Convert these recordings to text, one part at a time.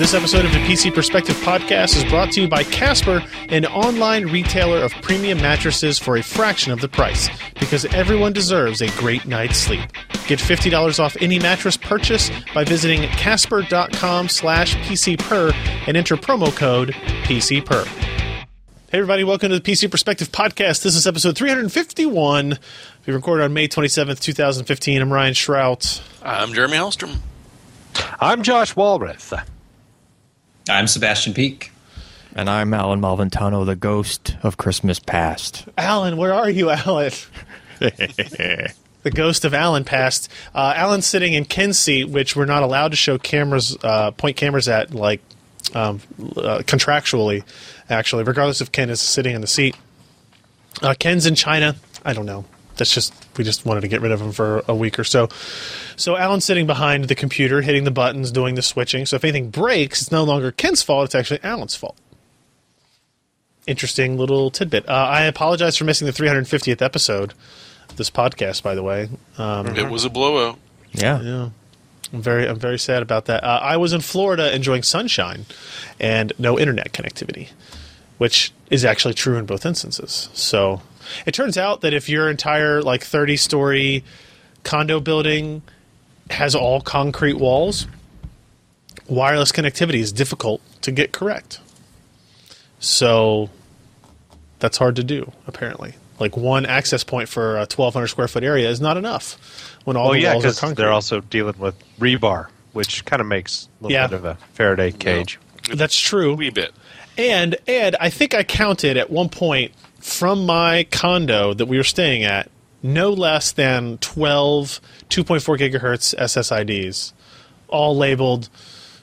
This episode of the PC Perspective Podcast is brought to you by Casper, an online retailer of premium mattresses for a fraction of the price, because everyone deserves a great night's sleep. Get $50 off any mattress purchase by visiting casper.com/PCPer and enter promo code PCPer. Hey everybody, welcome to the PC Perspective Podcast. This is episode 351. We recorded on May 27th, 2015. I'm Ryan Shrout. I'm Jeremy Hellstrom. I'm Josh Walrath. I'm Sebastian Peake. And I'm Alan Malventano, the ghost of Christmas past. Alan, where are you, Alan? The ghost of Alan past. Alan's sitting in Ken's seat, which we're not allowed to show cameras, point cameras at, like, contractually, actually, regardless if Ken is sitting in the seat. Ken's in China. I don't know. That's just, we just wanted to get rid of him for a week or so. So Alan's sitting behind the computer, hitting the buttons, doing the switching. So if anything breaks, it's no longer Ken's fault. It's actually Alan's fault. Interesting little tidbit. I apologize for missing the 350th episode of this podcast, by the way. It was a blowout. Yeah. I'm very sad about that. I was in Florida enjoying sunshine and no internet connectivity, which is actually true in both instances. So it turns out that if your entire, like, 30-story condo building has all concrete walls, wireless connectivity is difficult to get correct. So that's hard to do, apparently. Like, one access point for a 1,200 square foot area is not enough when all the walls are concrete. They're also dealing with rebar, which kind of makes a little bit of a Faraday cage. No. That's true. A wee bit. And I think I counted at one point from my condo that we were staying at no less than 12 2.4 gigahertz SSIDs, all labeled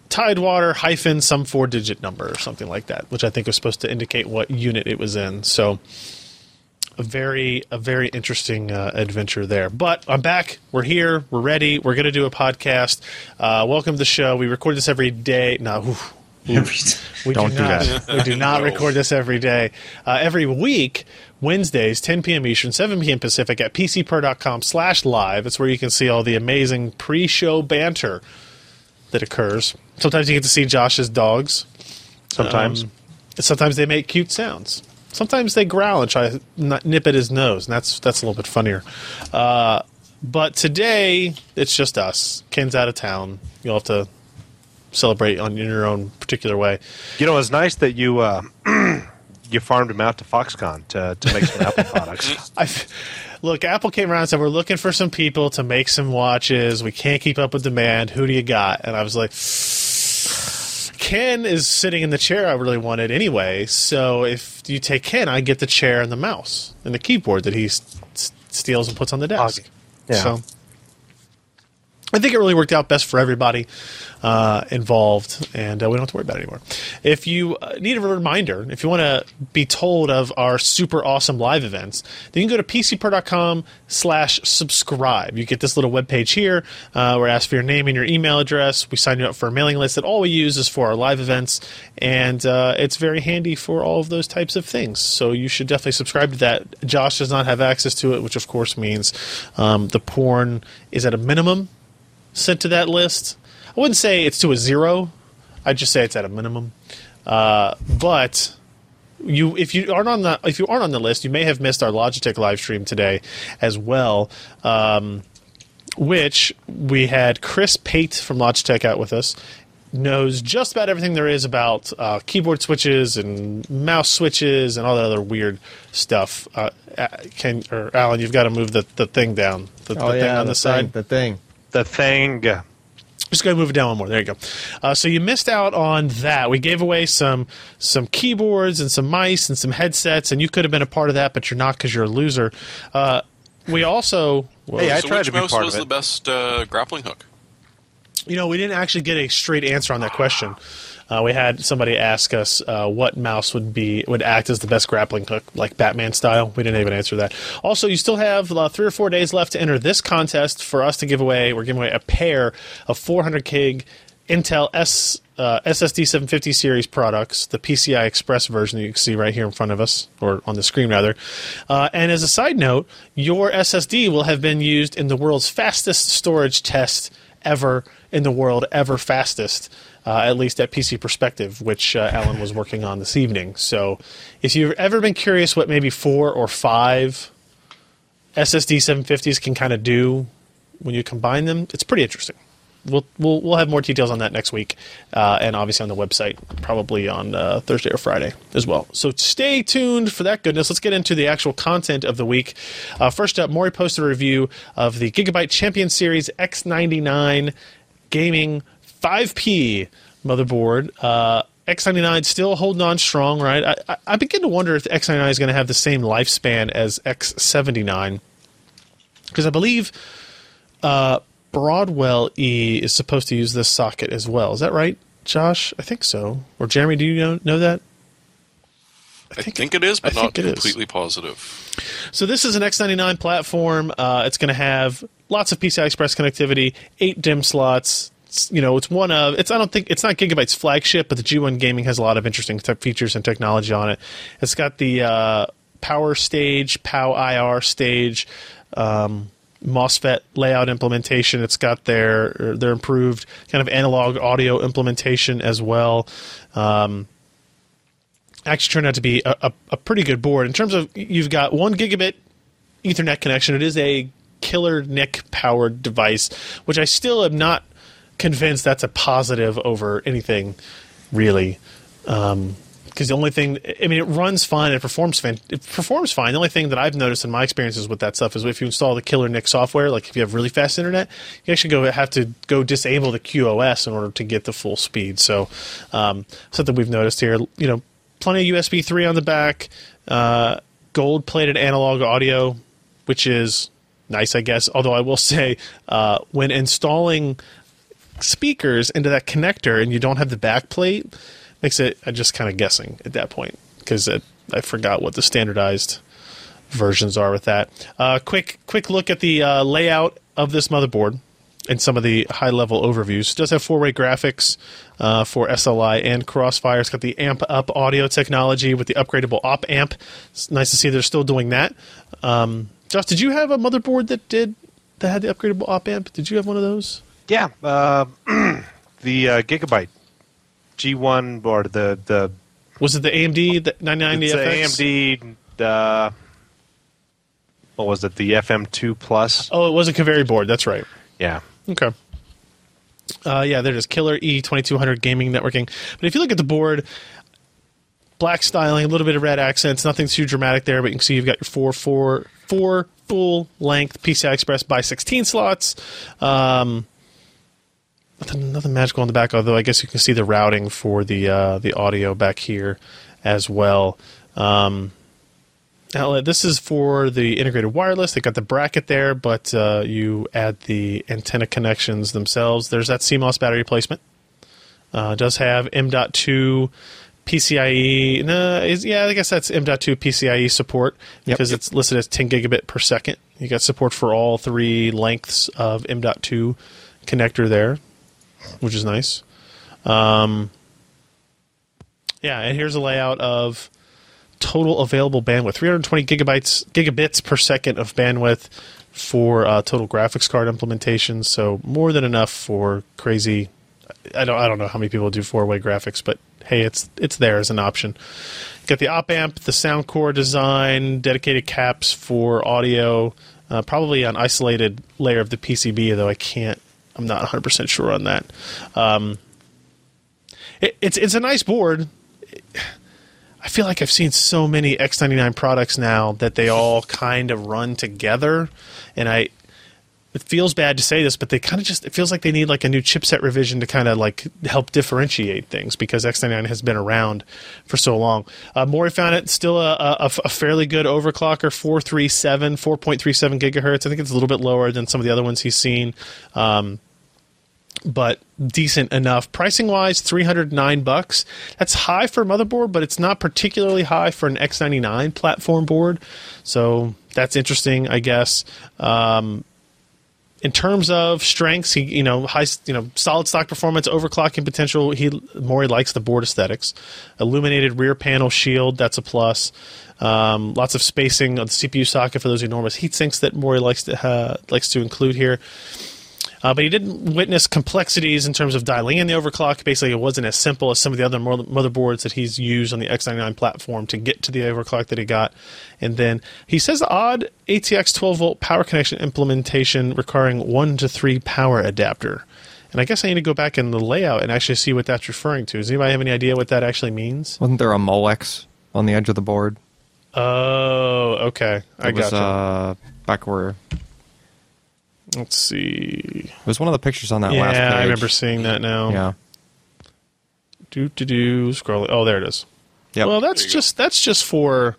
Tidewater - some 4-digit number or something like that, which I think was supposed to indicate what unit it was in. So a very interesting adventure there. But I'm back. We're here. We're ready. We're going to do a podcast. Welcome to the show. We record this every day. We do not record this every day. Every week, Wednesdays, 10 p.m. Eastern, 7 p.m. Pacific at pcper.com/live. It's where you can see all the amazing pre-show banter that occurs. Sometimes you get to see Josh's dogs. Sometimes they make cute sounds. Sometimes they growl and try to nip at his nose, and that's a little bit funnier. But today, it's just us. Ken's out of town. You'll have to celebrate in your own particular way. You know, it's nice that you you farmed him out to Foxconn to make some Apple products. Look, Apple came around and said, we're looking for some people to make some watches. We can't keep up with demand. Who do you got? And I was like, Ken is sitting in the chair I really wanted anyway, so if you take Ken, I get the chair and the mouse and the keyboard that he steals and puts on the desk. Yeah. So I think it really worked out best for everybody involved, and we don't have to worry about it anymore. If you need a reminder, if you want to be told of our super awesome live events, then you can go to pcper.com/subscribe. You get this little webpage here where it asks for your name and your email address. We sign you up for a mailing list that all we use is for our live events, and it's very handy for all of those types of things. So you should definitely subscribe to that. Josh does not have access to it, which of course means the porn is at a minimum sent to that list. I wouldn't say it's to a zero. I'd just say it's at a minimum. But if you aren't on the list, you may have missed our Logitech live stream today as well, which we had Chris Pate from Logitech out with us. Knows just about everything there is about keyboard switches and mouse switches and all that other weird stuff. Alan, you've got to move the thing down. The thing on the side. The thing. Just going to move it down one more. There you go. So you missed out on that. We gave away some keyboards and some mice and some headsets, and you could have been a part of that, but you're not because you're a loser. We also... Well, hey, I tried to be part of it. Which mouse was the best grappling hook? You know, we didn't actually get a straight answer on that question. We had somebody ask us what mouse would act as the best grappling hook, like Batman style. We didn't even answer that. Also, you still have 3 or 4 days left to enter this contest for us to give away. We're giving away a pair of 400 gig Intel SSD 750 series products, the PCI Express version that you can see right here in front of us, or on the screen rather. And as a side note, your SSD will have been used in the world's fastest storage test ever in the world, ever fastest, at least at PC Perspective, which Alan was working on this evening. So if you've ever been curious what maybe 4 or 5 SSD 750s can kind of do when you combine them, it's pretty interesting. We'll have more details on that next week, and obviously on the website, probably on Thursday or Friday as well. So stay tuned for that goodness. Let's get into the actual content of the week. First up, Maury posted a review of the Gigabyte Champion Series X99 Gaming 5P motherboard. X99 still holding on strong, right? I begin to wonder if the X99 is going to have the same lifespan as X79, because I believe... Broadwell E is supposed to use this socket as well. Is that right, Josh? I think so. Or Jeremy, do you know that? I think it is, but not completely positive. So this is an X99 platform. It's going to have lots of PCI Express connectivity, 8 DIMM slots. It's not Gigabyte's flagship, but the G1 Gaming has a lot of interesting features and technology on it. It's got the Power Stage, POW IR Stage, MOSFET layout implementation. It's got their improved kind of analog audio implementation as well. Actually turned out to be a pretty good board. In terms of, you've got 1 gigabit Ethernet connection. It is a killer NIC powered device, which I still am not convinced that's a positive over anything, really. Because the only thing, it runs fine and it performs fine. The only thing that I've noticed in my experiences with that stuff is if you install the killer NIC software, like if you have really fast internet, you actually have to disable the QoS in order to get the full speed. So something we've noticed here, plenty of USB 3 on the back, gold-plated analog audio, which is nice, I guess. Although I will say, when installing speakers into that connector and you don't have the backplate, makes it I'm just kind of guessing at that point, because I forgot what the standardized versions are with that. Quick look at the layout of this motherboard and some of the high-level overviews. It does have 4-way graphics for SLI and Crossfire. It's got the amp-up audio technology with the upgradable op-amp. It's nice to see they're still doing that. Josh, did you have a motherboard that had the upgradable op-amp? Did you have one of those? Yeah, the Gigabyte. G1 or the was it the AMD, the 990 FX? The AMD, what was it, the FM2 Plus? Oh, it was a Kaveri board, that's right. Yeah. Okay. Yeah, there it is, killer E2200 gaming networking. But if you look at the board, black styling, a little bit of red accents, nothing too dramatic there, but you can see you've got your four full-length PCI Express by 16 slots. Nothing magical on the back, although I guess you can see the routing for the audio back here as well. Now, this is for the integrated wireless. They've got the bracket there, but you add the antenna connections themselves. There's that CMOS battery placement. It does have M.2 PCIe. I guess that's M.2 PCIe support, because it's listed as 10 gigabit per second. You got support for all 3 lengths of M.2 connector there, which is nice. And here's a layout of total available bandwidth. 320 gigabits per second of bandwidth for total graphics card implementation, so more than enough for crazy... I don't know how many people do 4-way graphics, but hey, it's there as an option. Got the op-amp, the sound core design, dedicated caps for audio, probably an isolated layer of the PCB, though I'm not 100% sure on that. It's a nice board. I feel like I've seen so many X99 products now that they all kind of run together, and it feels bad to say this, but they kind of it feels like they need like a new chipset revision to kind of like help differentiate things, because X99 has been around for so long. Maury found it still a fairly good overclocker, 4.37 gigahertz. I think it's a little bit lower than some of the other ones he's seen. But decent enough. Pricing-wise, $309. That's high for a motherboard, but it's not particularly high for an X99 platform board. So that's interesting, I guess. In terms of strengths, solid stock performance, overclocking potential. Maury likes the board aesthetics. Illuminated rear panel shield, that's a plus. Lots of spacing on the CPU socket for those enormous heat sinks that Maury likes to include here. But he didn't witness complexities in terms of dialing in the overclock. Basically, it wasn't as simple as some of the other motherboards that he's used on the X99 platform to get to the overclock that he got. And then he says the odd ATX 12-volt power connection implementation requiring 1 to 3 power adapter. And I guess I need to go back in the layout and actually see what that's referring to. Does anybody have any idea what that actually means? Wasn't there a Molex on the edge of the board? Oh, okay. I got you. Back where... Let's see. It was one of the pictures on that last page. Yeah, I remember seeing that now. Yeah. Scroll. Oh, there it is. Yeah. Well, that's just for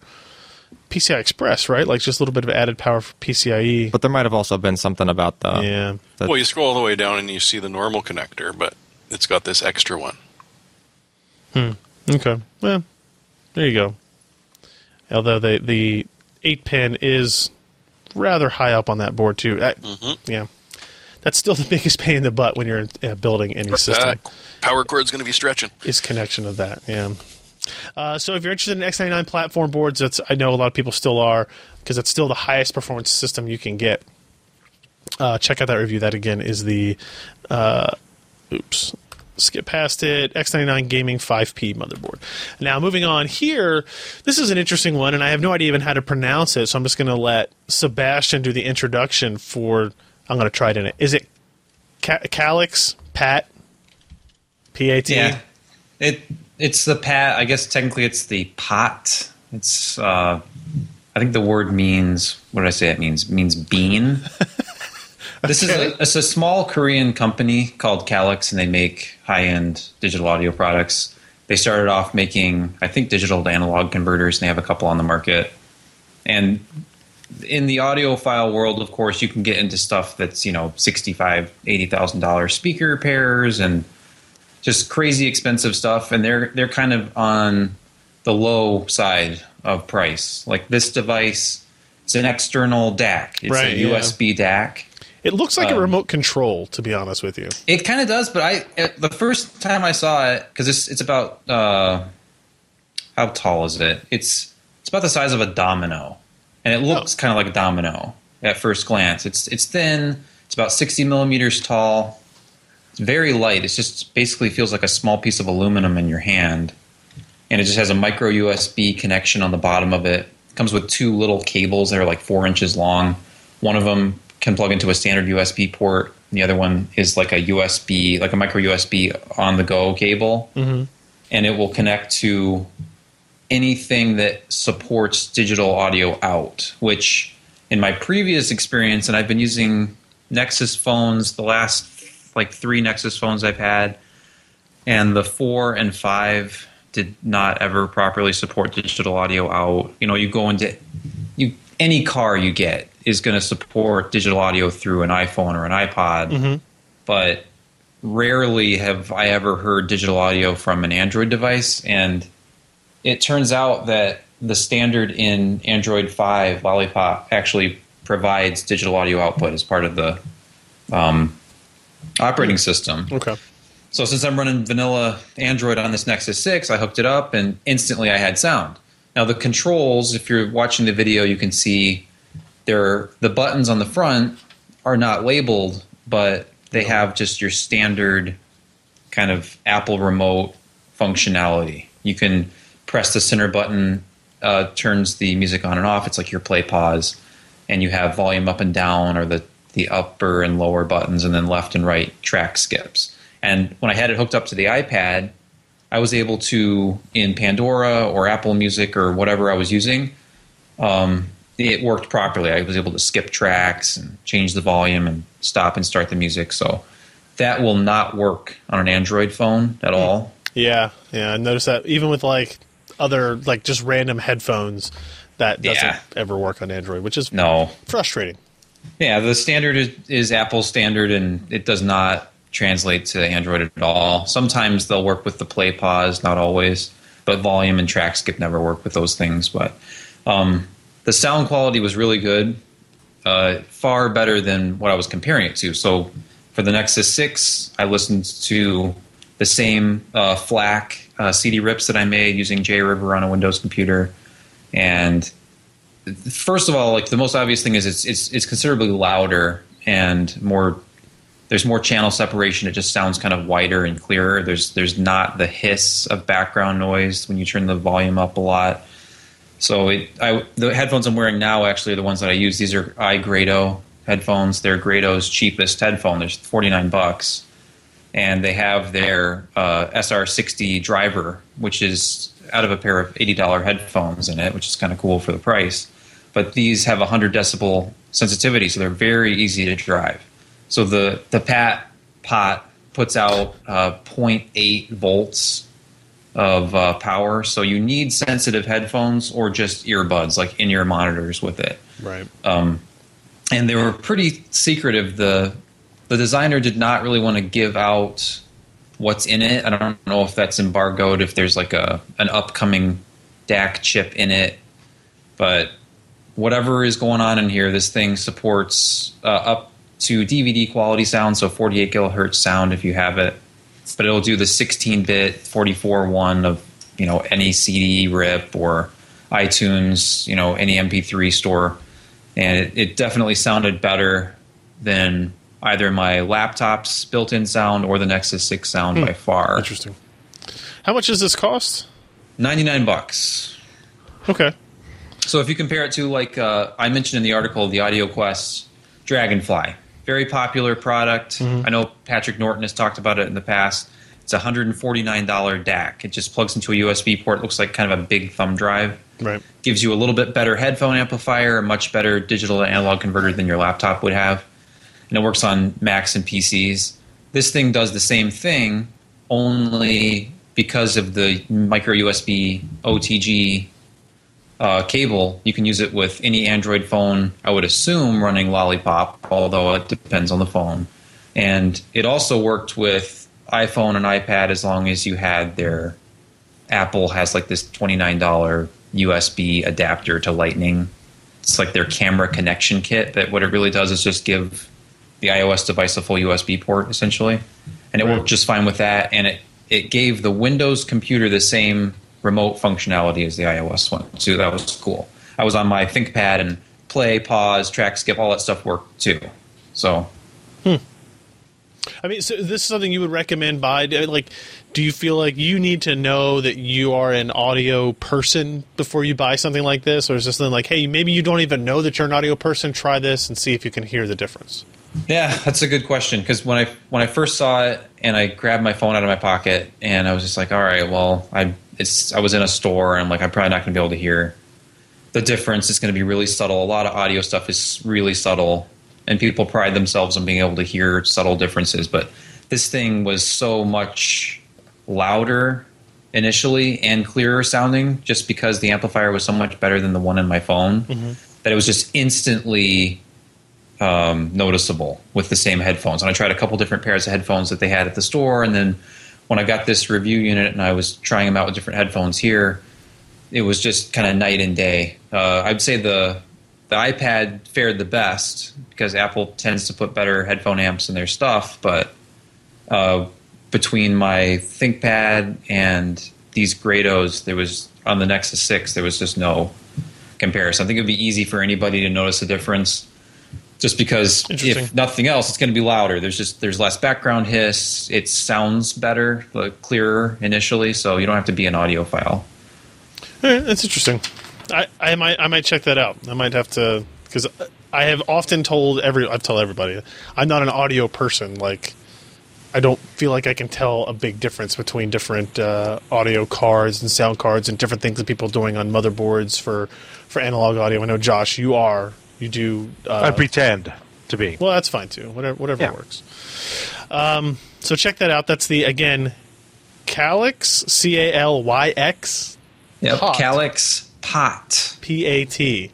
PCI Express, right? Like just a little bit of added power for PCIe. But there might have also been something about the. Yeah. Well, you scroll all the way down and you see the normal connector, but it's got this extra one. Okay. Well, there you go. Although the 8-pin is rather high up on that board too. Yeah, that's still the biggest pain in the butt when you're building any system. Power cord's going to be stretching. Is connection of that, yeah. So if you're interested in X99 platform boards, that's I know a lot of people still are because it's still the highest performance system you can get. Check out that review. That again is the skip past it, X99 Gaming 5P motherboard. Now, moving on here, this is an interesting one, and I have no idea even how to pronounce it, so I'm just going to let Sebastian do the introduction for... I'm going to try it in it. Is it Calyx? Pat? P-A-T? Yeah. It's the Pat. I guess technically it's the pot. It's... I think the word means... What did I say it means? It means bean. Okay. This is a small Korean company called Calyx, and they make high-end digital audio products. They started off making, I think, digital to analog converters, and they have a couple on the market. And in the audiophile world, of course, you can get into stuff that's, you know, $65,000, $80,000 speaker pairs and just crazy expensive stuff. And they're kind of on the low side of price. Like this device, it's an external DAC. It's a USB DAC. It looks like a remote control, to be honest with you. It kind of does, but the first time I saw it, because it's about how tall is it? It's about the size of a domino, and it looks kind of like a domino at first glance. It's thin. It's about 60 millimeters tall. It's very light. It just basically feels like a small piece of aluminum in your hand, and it just has a micro USB connection on the bottom of it. It comes with two little cables that are like 4 inches long. One of them can plug into a standard USB port. The other one is like a USB, like a micro USB on-the-go cable. Mm-hmm. And it will connect to anything that supports digital audio out, which in my previous experience, and I've been using Nexus phones, the last like 3 Nexus phones I've had, and the 4 and 5 did not ever properly support digital audio out. You know, you go into any car you get is going to support digital audio through an iPhone or an iPod, but rarely have I ever heard digital audio from an Android device. And it turns out that the standard in Android 5, Lollipop, actually provides digital audio output as part of the operating system. Okay. So since I'm running vanilla Android on this Nexus 6, I hooked it up, and instantly I had sound. Now the controls, if you're watching the video, you can see the buttons on the front are not labeled, but they have just your standard kind of Apple remote functionality. You can press the center button, turns the music on and off. It's like your play pause, and you have volume up and down, or the upper and lower buttons, and then left and right track skips. And when I had it hooked up to the iPad, I was able to, in Pandora or Apple Music or whatever I was using, it worked properly. I was able to skip tracks and change the volume and stop and start the music. So that will not work on an Android phone at all. Yeah. I noticed that even with like other, like just random headphones, that doesn't ever work on Android, which is frustrating. Yeah, the standard is Apple's standard, and it does not translate to Android at all. Sometimes they'll work with the play pause, not always, but volume and track skip never work with those things. But the sound quality was really good, far better than what I was comparing it to. So for the Nexus 6, I listened to the same FLAC CD rips that I made using JRiver on a Windows computer. And first of all, like the most obvious thing is it's considerably louder and more There's more channel separation. It just sounds kind of wider and clearer. There's not the hiss of background noise when you turn the volume up a lot. So the headphones I'm wearing now actually are the ones that I use. These are iGrado headphones. They're Grado's cheapest headphone. They're $49. And they have their SR60 driver, which is out of a pair of $80 headphones in it, which is kind of cool for the price. But these have 100 decibel sensitivity, so they're very easy to drive. So the pot puts out 0.8 volts of power. So you need sensitive headphones or just earbuds, like in-ear monitors with it. Right. And they were pretty secretive. The designer did not really want to give out what's in it. I don't know if that's embargoed, if there's like an upcoming DAC chip in it. But whatever is going on in here, this thing supports up to DVD quality sound, so 48 kilohertz sound if you have it. But it'll do the 16-bit 44.1 of, you know, any CD rip or iTunes, you know, any MP3 store. And it definitely sounded better than either my laptop's built-in sound or the Nexus 6 sound by far. Interesting. How much does this cost? $99. Okay. So if you compare it to, like, I mentioned in the article, the AudioQuest Dragonfly. Very popular product. Mm-hmm. I know Patrick Norton has talked about it in the past. It's a $149 DAC. It just plugs into a USB port. It looks like kind of a big thumb drive. Right. Gives you a little bit better headphone amplifier, a much better digital to analog converter than your laptop would have. And it works on Macs and PCs. This thing does the same thing, only because of the micro USB OTG cable. You can use it with any Android phone, I would assume, running Lollipop, although it depends on the phone. And it also worked with iPhone and iPad as long as you had their... Apple has like this $29 USB adapter to Lightning. It's like their camera connection kit, that what it really does is just give the iOS device a full USB port, essentially. And it worked just fine with that. And it gave the Windows computer the same remote functionality as the iOS one. So that was cool. I was on my ThinkPad, and play, pause, track, skip, all that stuff worked too. So... I mean, so this is something you would recommend buy? Like, do you feel like you need to know that you are an audio person before you buy something like this? Or is this something like, hey, maybe you don't even know that you're an audio person, try this and see if you can hear the difference? Yeah, that's a good question, because when I first saw it and I grabbed my phone out of my pocket and I was just like, all right, well, I was in a store and I'm like, I'm probably not going to be able to hear the difference. It's going to be really subtle. A lot of audio stuff is really subtle. And people pride themselves on being able to hear subtle differences. But this thing was so much louder initially and clearer sounding, just because the amplifier was so much better than the one in my phone, that it was just instantly noticeable with the same headphones. And I tried a couple different pairs of headphones that they had at the store. And then when I got this review unit and I was trying them out with different headphones here, it was just kind of night and day. I'd say the iPad fared the best, because Apple tends to put better headphone amps in their stuff. But between my ThinkPad and these Grados, there was, on the Nexus 6, there was just no comparison. I think it would be easy for anybody to notice a difference, just because if nothing else, it's going to be louder. There's less background hiss. It sounds better, clearer initially, so you don't have to be an audiophile. Yeah, that's interesting. I might check that out. I might have to, because I have often told everybody I'm not an audio person. Like, I don't feel like I can tell a big difference between different audio cards and sound cards and different things that people are doing on motherboards for analog audio. I know, Josh, you do. I pretend to be. Well, that's fine too. Whatever works. So check that out. That's Calyx, Calyx. Yep, Hot. Calyx. Pot. P-A-T.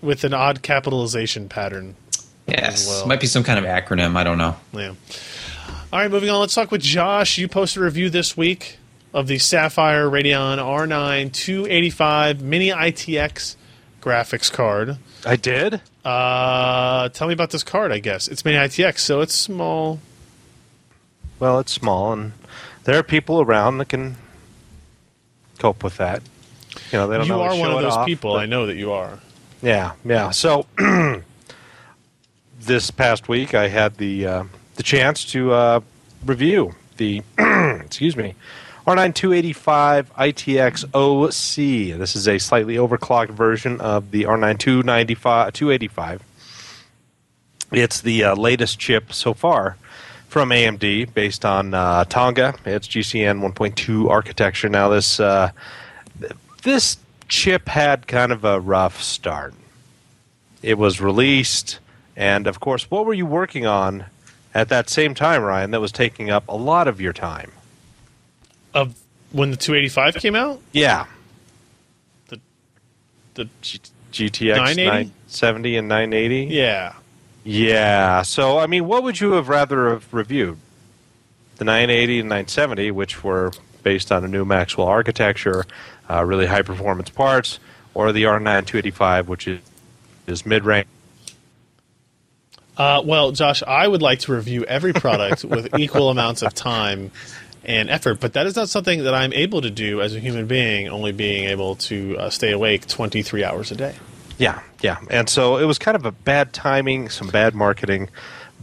With an odd capitalization pattern. Yes. Well. Might be some kind of acronym. I don't know. Yeah. All right, moving on. Let's talk with Josh. You posted a review this week of the Sapphire Radeon R9 285 mini ITX graphics card. I did? Tell me about this card, I guess. It's mini ITX, so it's small. Well, it's small, and there are people around that can cope with that. You know, they don't you are one of those off, people. I know that you are. Yeah. So this past week, I had the the chance to review the excuse me, R9 285 ITX OC. This is a slightly overclocked version of the R9 285. It's the latest chip so far from AMD, based on Tonga. It's GCN 1.2 architecture. Now, this chip had kind of a rough start. It was released, and of course, what were you working on at that same time, Ryan, that was taking up a lot of your time? Of when the 285 came out? Yeah. The GTX 970 and 980? Yeah. Yeah. So, I mean, what would you have rather have reviewed? The 980 and 970, which were based on a new Maxwell architecture, really high-performance parts, or the R9 285, which is mid-range? Well, Josh, I would like to review every product with equal amounts of time and effort, but that is not something that I'm able to do as a human being, only being able to stay awake 23 hours a day. Yeah. And so it was kind of a bad timing, some bad marketing,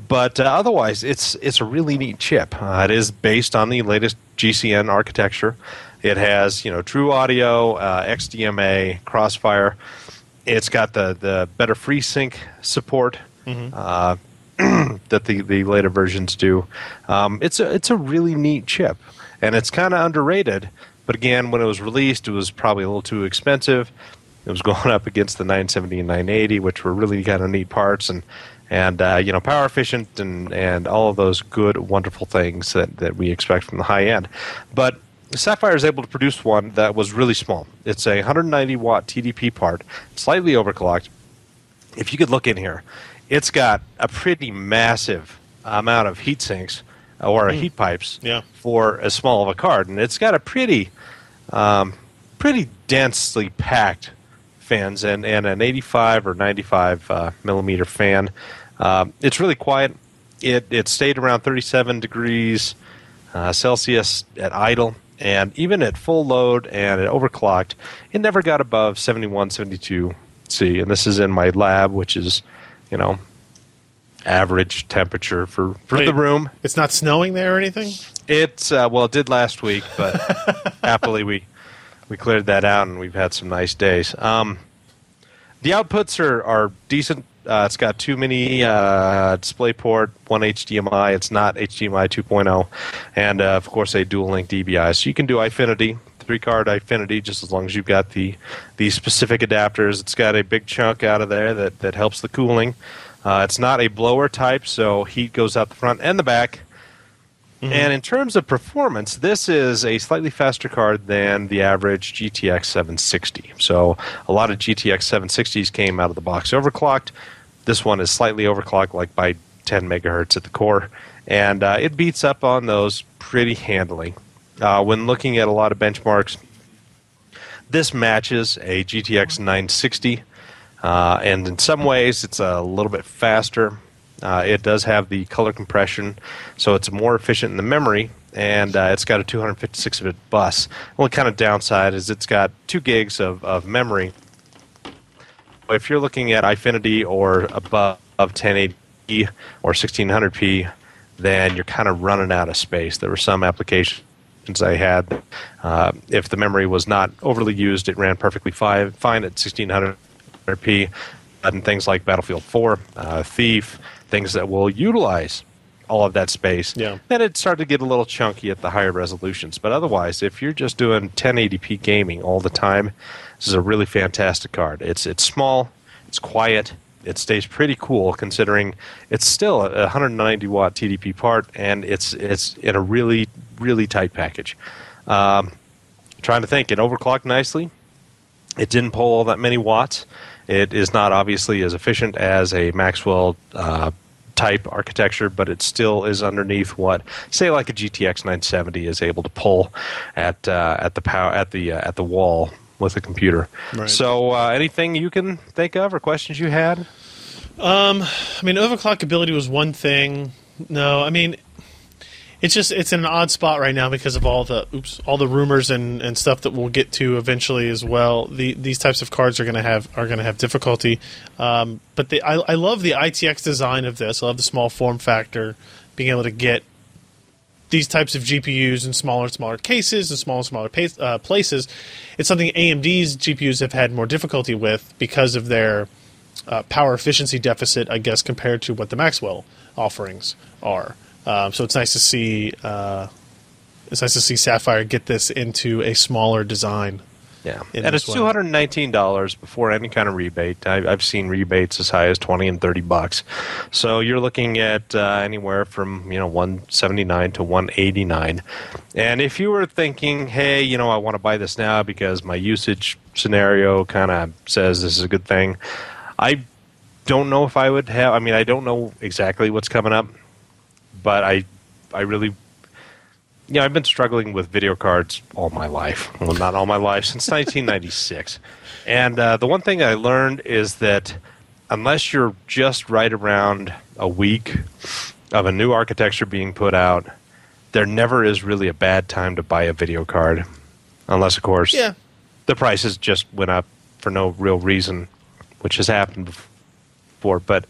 but otherwise it's a really neat chip. It is based on the latest GCN architecture. It has, true audio, XDMA, Crossfire. It's got the better FreeSync support that the later versions do. It's a really neat chip, and it's kind of underrated. But again, when it was released, it was probably a little too expensive. It was going up against the 970 and 980, which were really kind of neat parts, and power efficient and all of those good, wonderful things that we expect from the high end. But Sapphire is able to produce one that was really small. It's a 190-watt TDP part, slightly overclocked. If you could look in here, it's got a pretty massive amount of heat sinks or heat pipes for as small of a card. And it's got a pretty densely packed fans and an 85 or 95 millimeter fan. It's really quiet. It stayed around 37 degrees Celsius at idle. And even at full load and it overclocked, it never got above 71, 72 C. And this is in my lab, which is, average temperature for the room. It's not snowing there or anything? It's, it did last week, but happily we cleared that out and we've had some nice days. The outputs are decent. It's got two mini DisplayPort, one HDMI. It's not HDMI 2.0. And, of course, a dual-link DBI. So you can do Eyefinity, three-card Eyefinity, just as long as you've got the specific adapters. It's got a big chunk out of there that helps the cooling. It's not a blower type, so heat goes out the front and the back. Mm-hmm. And in terms of performance, this is a slightly faster card than the average GTX 760. So a lot of GTX 760s came out of the box overclocked. This one is slightly overclocked, like by 10 megahertz at the core. And it beats up on those pretty handily. When looking at a lot of benchmarks, this matches a GTX 960. And in some ways, it's a little bit faster. It does have the color compression, so it's more efficient in the memory, and it's got a 256-bit bus. The only kind of downside is it's got 2 gigs of memory. If you're looking at Eyefinity or above 1080p or 1600p, then you're kind of running out of space. There were some applications I had. If the memory was not overly used, it ran perfectly fine at 1600p, and things like Battlefield 4, Thief, things that will utilize all of that space. Yeah. Then it started to get a little chunky at the higher resolutions. But otherwise, if you're just doing 1080p gaming all the time, this is a really fantastic card. It's small, it's quiet, it stays pretty cool considering it's still a 190-watt TDP part, and it's in a really, really tight package. Trying to think, it overclocked nicely. It didn't pull all that many watts. It is not obviously as efficient as a Maxwell type architecture, but it still is underneath what, say, like a GTX 970 is able to pull at the wall with a computer. Right. So, anything you can think of or questions you had? Overclockability was one thing. No, it's in an odd spot right now because of all the rumors and stuff that we'll get to eventually as well. These types of cards are going to have difficulty, but I love the ITX design of this. I love the small form factor, being able to get these types of GPUs in smaller and smaller cases and smaller and smaller places. It's something AMD's GPUs have had more difficulty with because of their power efficiency deficit, I guess, compared to what the Maxwell offerings are. So it's nice to see Sapphire get this into a smaller design. Yeah, and it's $219 before any kind of rebate. I've seen rebates as high as $20 and $30, so you're looking at anywhere from $179 to $189. And if you were thinking, hey, I want to buy this now because my usage scenario kind of says this is a good thing, I don't know if I would have. I mean, I don't know exactly what's coming up, but I really. Yeah, I've been struggling with video cards all my life. Well, not all my life, since 1996. And the one thing I learned is that unless you're just right around a week of a new architecture being put out, there never is really a bad time to buy a video card. Unless, of course, the prices just went up for no real reason, which has happened before. But,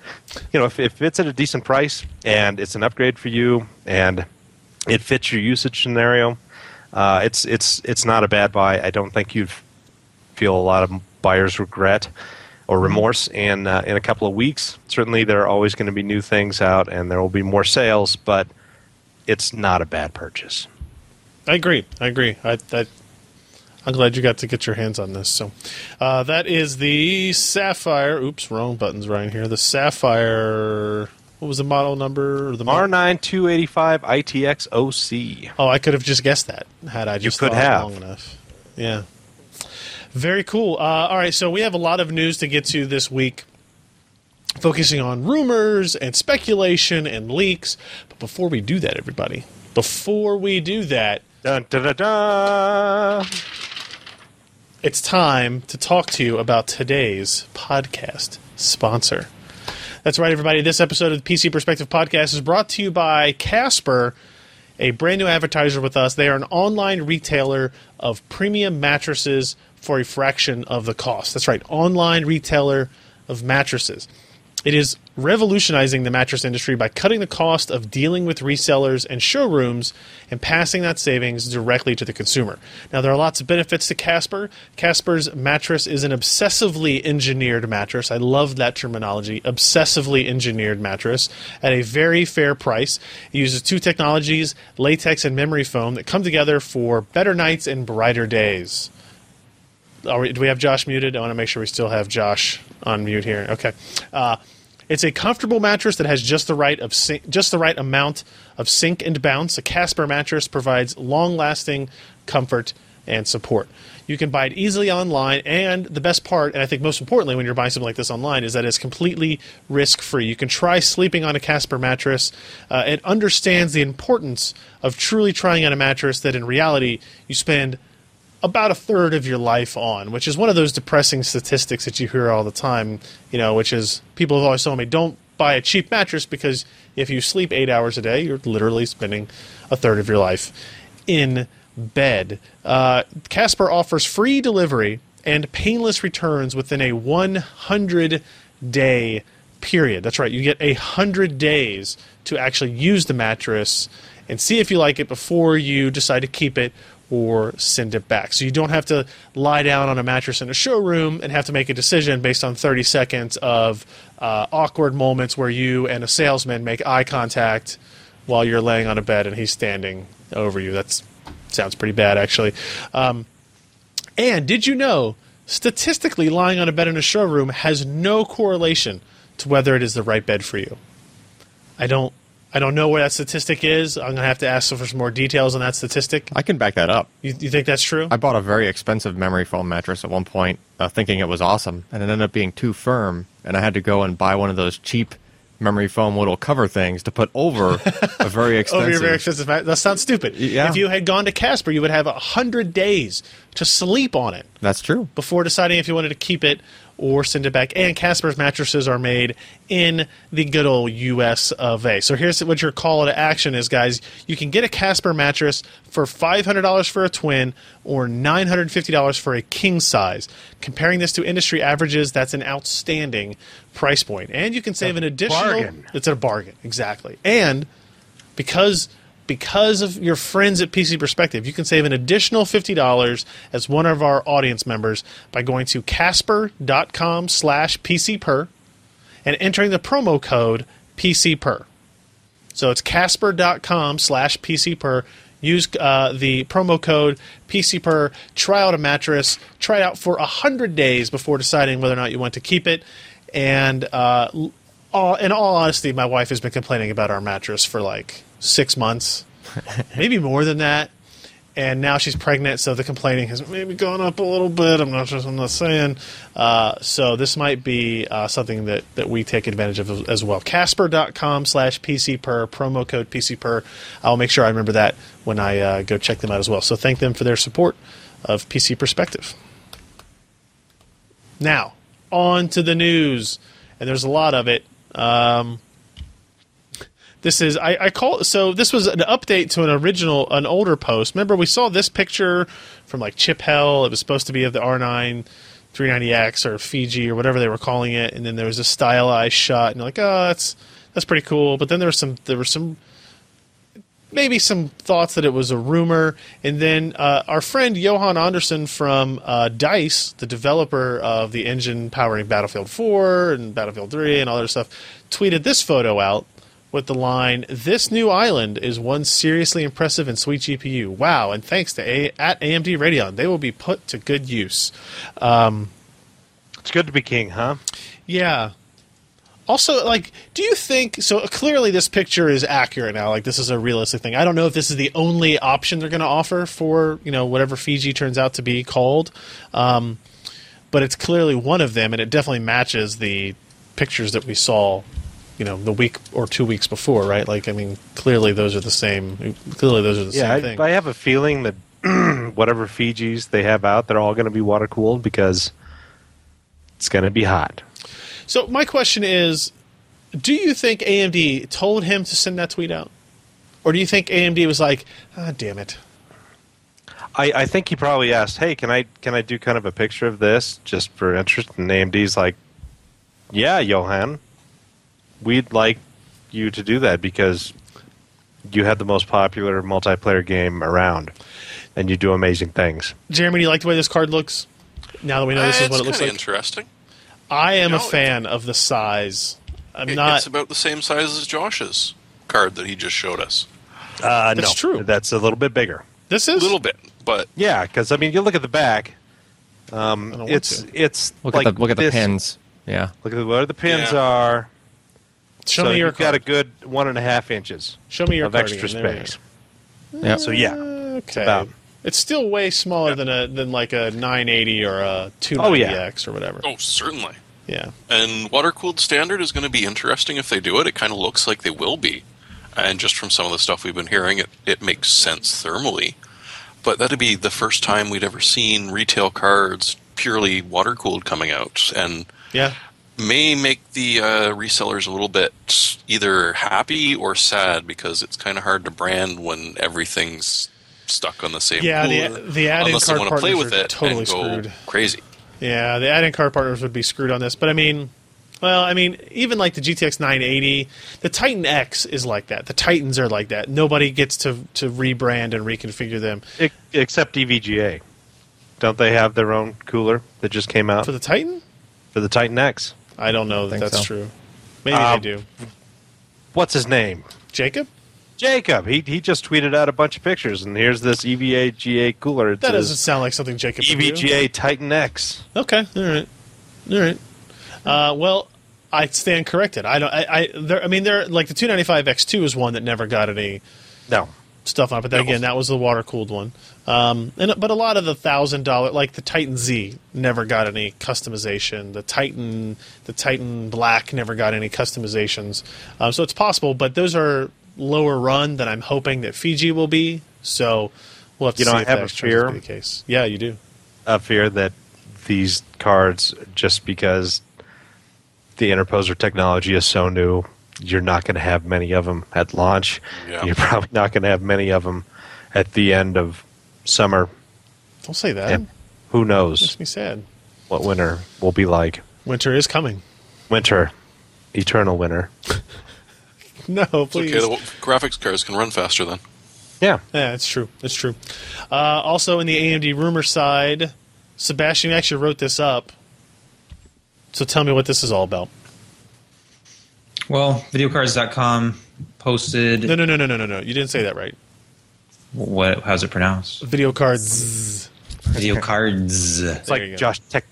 if it's at a decent price and it's an upgrade for you and it fits your usage scenario, it's not a bad buy. I don't think you'd feel a lot of buyer's regret or remorse in a couple of weeks. Certainly there are always going to be new things out and there will be more sales, but it's not a bad purchase. I agree. I'm glad you got to get your hands on this. So that is the Sapphire. Oops, wrong button's right here. The Sapphire... What was the model number? Or the R9 285 ITX OC. Oh, I could have just guessed that had I just thought long enough. Yeah. Very cool. All right, so we have a lot of news to get to this week, focusing on rumors and speculation and leaks. But before we do that, everybody, dun, dun, dun, dun. It's time to talk to you about today's podcast sponsor. That's right, everybody. This episode of the PC Perspective Podcast is brought to you by Casper, a brand new advertiser with us. They are an online retailer of premium mattresses for a fraction of the cost. That's right, online retailer of mattresses. It is revolutionizing the mattress industry by cutting the cost of dealing with resellers and showrooms and passing that savings directly to the consumer. Now, there are lots of benefits to Casper. Casper's mattress is an obsessively engineered mattress. I love that terminology, obsessively engineered mattress, at a very fair price. It uses two technologies, latex and memory foam, that come together for better nights and brighter days. Do we have Josh muted? I want to make sure we still have Josh on mute here. Okay. It's a comfortable mattress that has just the right amount of sink and bounce. A Casper mattress provides long-lasting comfort and support. You can buy it easily online, and the best part, and I think most importantly when you're buying something like this online, is that it's completely risk-free. You can try sleeping on a Casper mattress. It understands the importance of truly trying on a mattress that in reality you spend about a third of your life on, which is one of those depressing statistics that you hear all the time, which is people have always told me, don't buy a cheap mattress because if you sleep 8 hours a day, you're literally spending a third of your life in bed. Casper offers free delivery and painless returns within a 100-day period. That's right. You get 100 days to actually use the mattress and see if you like it before you decide to keep it or send it back. So you don't have to lie down on a mattress in a showroom and have to make a decision based on 30 seconds of awkward moments where you and a salesman make eye contact while you're laying on a bed and he's standing over you. That sounds pretty bad, actually. And did you know, statistically, lying on a bed in a showroom has no correlation to whether it is the right bed for you? I don't know where that statistic is. I'm going to have to ask for some more details on that statistic. I can back that up. You think that's true? I bought a very expensive memory foam mattress at one point thinking it was awesome, and it ended up being too firm, and I had to go and buy one of those cheap memory foam little cover things to put over a very expensive... over your very expensive mattress. That sounds stupid. Yeah. If you had gone to Casper, you would have 100 days to sleep on it. That's true. Before deciding if you wanted to keep it or send it back. And Casper's mattresses are made in the good old U.S. of A. So here's what your call to action is, guys. You can get a Casper mattress for $500 for a twin or $950 for a king size. Comparing this to industry averages, that's an outstanding price point. And you can save an additional... Bargain. It's a bargain, exactly. And Because of your friends at PC Perspective, you can save an additional $50 as one of our audience members by going to casper.com/PCPer and entering the promo code PCPer. So it's casper.com/PCPer. Use the promo code PCPer. Try out a mattress. Try it out for 100 days before deciding whether or not you want to keep it. And in all honesty, my wife has been complaining about our mattress for like 6 months, maybe more than that. And now she's pregnant, so the complaining has maybe gone up a little bit. I'm not saying. So this might be something that we take advantage of as well. Casper.com/PCPer, promo code PCPer. I'll make sure I remember that when I go check them out as well. So thank them for their support of PC Perspective. Now, on to the news. And there's a lot of it. This is this was an update to an older post. Remember, we saw this picture from like Chip Hell. It was supposed to be of the R9 390X or Fiji or whatever they were calling it, and then there was a stylized shot, and you're like, oh, that's pretty cool. But then there were some thoughts that it was a rumor, and then our friend Johan Andersson from DICE, the developer of the engine powering Battlefield 4 and Battlefield 3 and all that stuff, tweeted this photo out with the line, "This new island is one seriously impressive and sweet GPU. Wow, and thanks to at AMD Radeon, they will be put to good use." It's good to be king, huh? Yeah. Also, like, do you think... So, clearly this picture is accurate now. Like, this is a realistic thing. I don't know if this is the only option they're going to offer for, you know, whatever Fiji turns out to be called. But it's clearly one of them, and it definitely matches the pictures that we saw, you know, the week or 2 weeks before, right? Like, I mean, clearly those are the same. Clearly those are the same thing. I have a feeling that whatever Fijis they have out, they're all going to be water-cooled because it's going to be hot. So my question is, do you think AMD told him to send that tweet out? Or do you think AMD was like, ah, damn it? I think he probably asked, hey, can I do kind of a picture of this just for interest? And AMD's like, yeah, Johan, we'd like you to do that because you have the most popular multiplayer game around and you do amazing things. Jeremy, do you like the way this card looks? Now that we know this is what it looks like? It's kind of interesting. I am a fan of the size. It's about the same size as Josh's card that he just showed us. That's true. That's a little bit bigger. This is a little bit, but yeah, because I mean, you look at the back. Look at the pins. Yeah, look at where the pins are. Show me your card. You've got a good 1.5 inches. Show me your card extra space. Yeah. So yeah, okay. It's still way smaller than like a 980 or a 290X or whatever. Oh, certainly. Yeah. And water-cooled standard is going to be interesting if they do it. It kind of looks like they will be. And just from some of the stuff we've been hearing, it makes sense thermally. But that'd be the first time we'd ever seen retail cards purely water-cooled coming out. And may make the resellers a little bit either happy or sad because it's kind of hard to brand when everything's stuck on the same cooler, the add-in unless card they want to play with it totally and go screwed. Crazy. Yeah, the add-in card partners would be screwed on this. But, I mean, even like the GTX 980, the Titan X is like that. The Titans are like that. Nobody gets to rebrand and reconfigure them. Except EVGA. Don't they have their own cooler that just came out? For the Titan? For the Titan X. I don't know that that's true. Maybe they do. What's his name? Jacob? He just tweeted out a bunch of pictures, and here's this EVGA cooler. That doesn't sound like something Jacob would do. EVGA Titan X. Okay, all right. Well, I stand corrected. I mean, like the 295X2 is one that never got any stuff on it. But then again, that was the water cooled one. But a lot of the $1,000, like the Titan Z, never got any customization. The Titan Black never got any customizations. So it's possible, but those are lower run than I'm hoping that Fiji will be, so we'll have to see if that turns out to be the case. Yeah, you do. A fear that these cards, just because the interposer technology is so new, you're not going to have many of them at launch. Yeah. You're probably not going to have many of them at the end of summer. Don't say that. And who knows? It makes me sad. What winter will be like. Winter is coming. Eternal winter. No, please. It's okay, the graphics cards can run faster then. Yeah. Yeah, that's true. That's true. Also, in the AMD rumor side, Sebastian actually wrote this up. So tell me what this is all about. Well, videocards.com posted... No. You didn't say that right. What? How's it pronounced? Video cards. Video cards. It's like Josh Tech.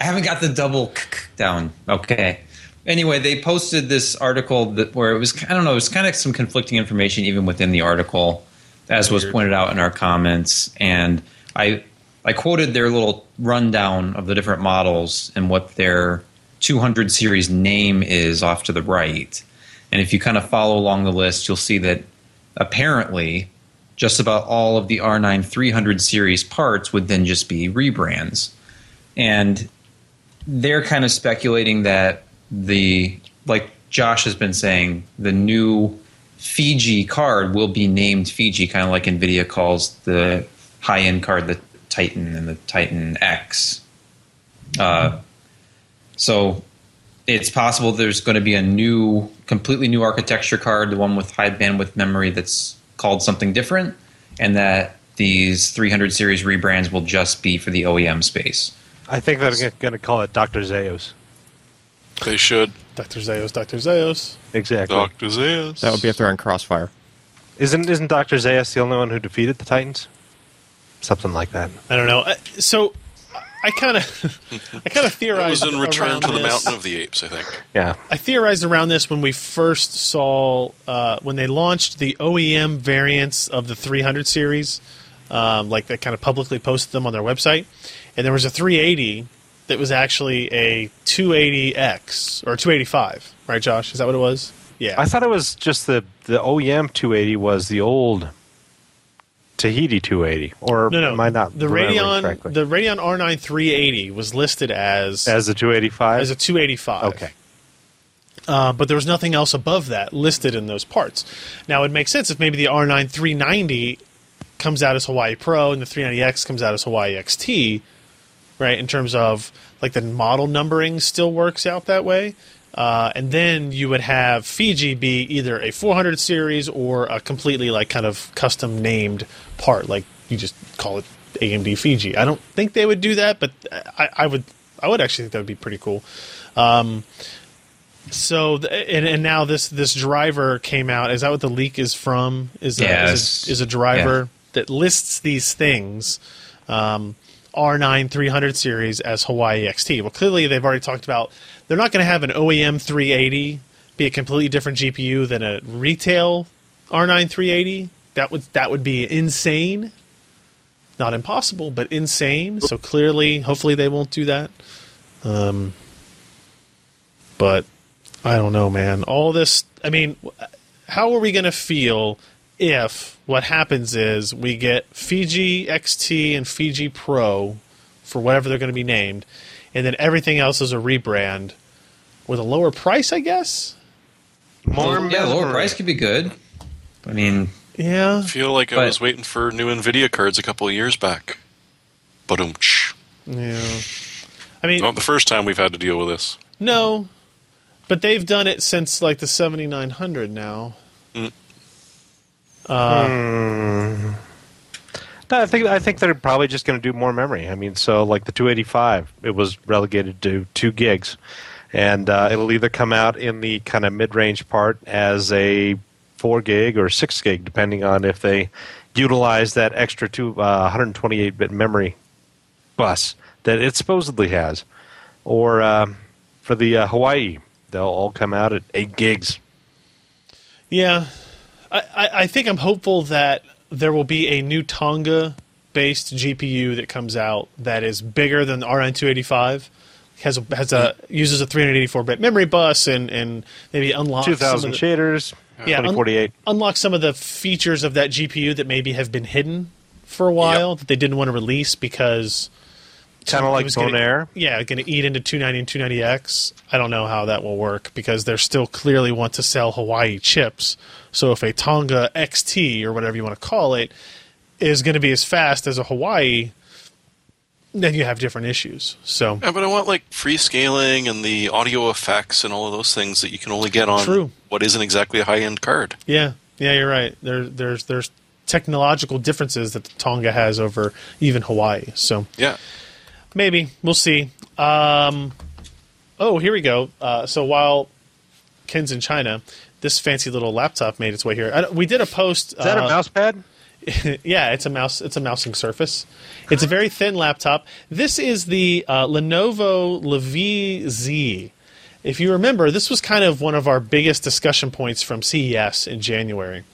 I haven't got the double down. Okay. Anyway, they posted this article that where it was, I don't know, it was kind of some conflicting information even within the article, as was pointed out in our comments. And I quoted their little rundown of the different models and what their 200 series name is off to the right. And if you kind of follow along the list, you'll see that apparently just about all of the R9 300 series parts would then just be rebrands. And they're kind of speculating that the, like Josh has been saying, the new Fiji card will be named Fiji, kind of like NVIDIA calls the high-end card the Titan and the Titan X. So it's possible there's going to be a new, completely new architecture card, the one with high bandwidth memory that's called something different, and that these 300 series rebrands will just be for the OEM space. I think they're going to call it Dr. Zeus. They should. Dr. Zeus. Exactly. Dr. Zeus. That would be if they're on Crossfire. Isn't Dr. Zeus the only one who defeated the Titans? Something like that. I don't know. So I kind of theorized around this. It was in Return to the Mountain of the Apes, I think. Yeah. I theorized around this when we first saw when they launched the OEM variants of the 300 series. Like they kind of publicly posted them on their website, and there was a 380. That was actually a 280X, or 285, right, Josh? Is that what it was? Yeah. I thought it was just the OEM 280 was the old Tahiti 280, or no. Am I not remembering correctly? The Radeon R9 380 was listed as... As a 285? As a 285. Okay. But there was nothing else above that listed in those parts. Now, it makes sense if maybe the R9 390 comes out as Hawaii Pro and the 390X comes out as Hawaii XT... Right, in terms of like the model numbering still works out that way. And then you would have Fiji be either a 400 series or a completely like kind of custom named part. Like you just call it AMD Fiji. I don't think they would do that, but I would actually think that would be pretty cool. So now this driver came out. Is that what the leak is from? Is a driver that lists these things. R9 300 series as Hawaii XT. Well, clearly they've already talked about they're not going to have an OEM 380 be a completely different GPU than a retail R9 380. That would be insane. Not impossible, but insane. So clearly, hopefully they won't do that. But I don't know, man. All this, I mean, how are we going to feel if what happens is we get Fiji XT and Fiji Pro for whatever they're going to be named, and then everything else is a rebrand with a lower price, I guess? Lower price could be good. I mean... Yeah. I feel like I was waiting for new NVIDIA cards a couple of years back. Ba-dum-tsh. Yeah. I mean... Not the first time we've had to deal with this. No. But they've done it since, like, the 7900 now. Mm. No, I think they're probably just going to do more memory. I mean, so like the 285, it was relegated to 2 gigs, and it'll either come out in the kind of mid-range part as a 4 gig or 6 gig, depending on if they utilize that extra 128-bit memory bus that it supposedly has, or for the Hawaii, they'll all come out at 8 gigs. Yeah. I think I'm hopeful that there will be a new Tonga-based GPU that comes out that is bigger than the RN285, uses a 384-bit memory bus, and maybe unlocks 2,000 shaders, 2048. Unlock some of the features of that GPU that maybe have been hidden for a while that they didn't want to release because... Kind of like Bonaire. Yeah, going to eat into 290 and 290X. I don't know how that will work because they still clearly want to sell Hawaii chips. So if a Tonga XT or whatever you want to call it is going to be as fast as a Hawaii, then you have different issues. So yeah, but I want like free scaling and the audio effects and all of those things that you can only get on what isn't exactly a high-end card. Yeah, yeah, you're right. There's technological differences that Tonga has over even Hawaii. So yeah, maybe we'll see. Oh, here we go. So while Ken's in China, this fancy little laptop made its way here. We did a post. Is that a mouse pad? Yeah, it's a mouse. It's a mousing surface. It's a very thin laptop. This is the Lenovo LaVie Z. If you remember, this was kind of one of our biggest discussion points from CES in January.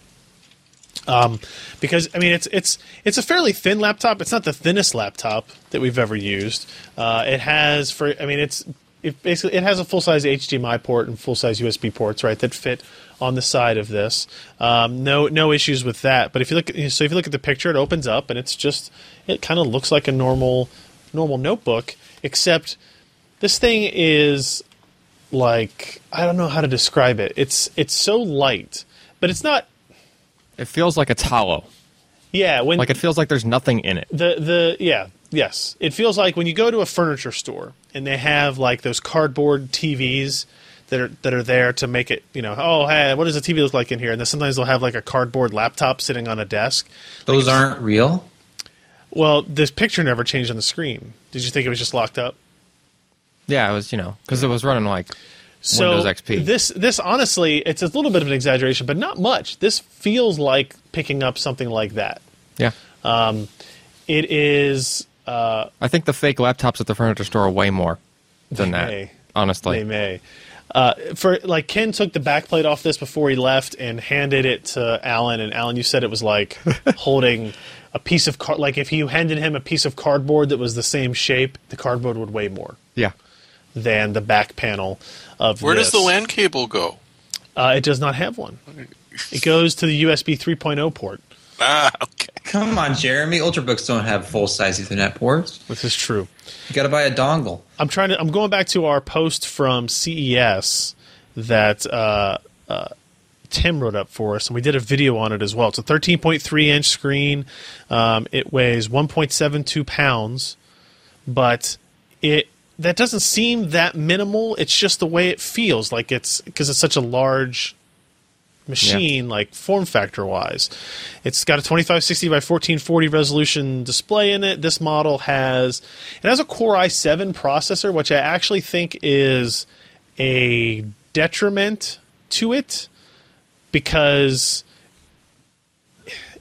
Because I mean, it's a fairly thin laptop. It's not the thinnest laptop that we've ever used. It has for I mean, it has a full size HDMI port and full size USB ports, right, that fit on the side of this. No issues with that. But if you look at the picture, it opens up and it kind of looks like a normal notebook, except this thing is like, I don't know how to describe it. It's so light, but it's not. It feels like it's hollow. Yeah, like it feels like there's nothing in it. Yes. It feels like when you go to a furniture store and they have like those cardboard TVs that are there to make it, you know, oh, hey, what does the TV look like in here? And then sometimes they'll have like a cardboard laptop sitting on a desk. Those aren't real? Well, this picture never changed on the screen. Did you think it was just locked up? Yeah, it was, you know, because it was running like Windows XP. This honestly, it's a little bit of an exaggeration, but not much. This feels like picking up something like that. Yeah. It is... I think the fake laptops at the furniture store are way more than that. Honestly, they may. For like, Ken took the backplate off this before he left and handed it to Alan. And Alan, you said it was like holding a piece of card. Like if you handed him a piece of cardboard that was the same shape, the cardboard would weigh more. Yeah. Than the back panel of. Where does the LAN cable go? It does not have one. It goes to the USB 3.0 port. Ah, okay. Come on, Jeremy. Ultrabooks don't have full-size Ethernet ports. This is true. You got to buy a dongle. I'm going back to our post from CES that Tim wrote up for us, and we did a video on it as well. It's a 13.3-inch screen. It weighs 1.72 pounds, but that doesn't seem that minimal. It's just the way it feels, like because it's such a large machine, yeah. Like form factor wise, it's got a 2560 by 1440 resolution display in it. This model has a Core i7 processor, which I actually think is a detriment to it because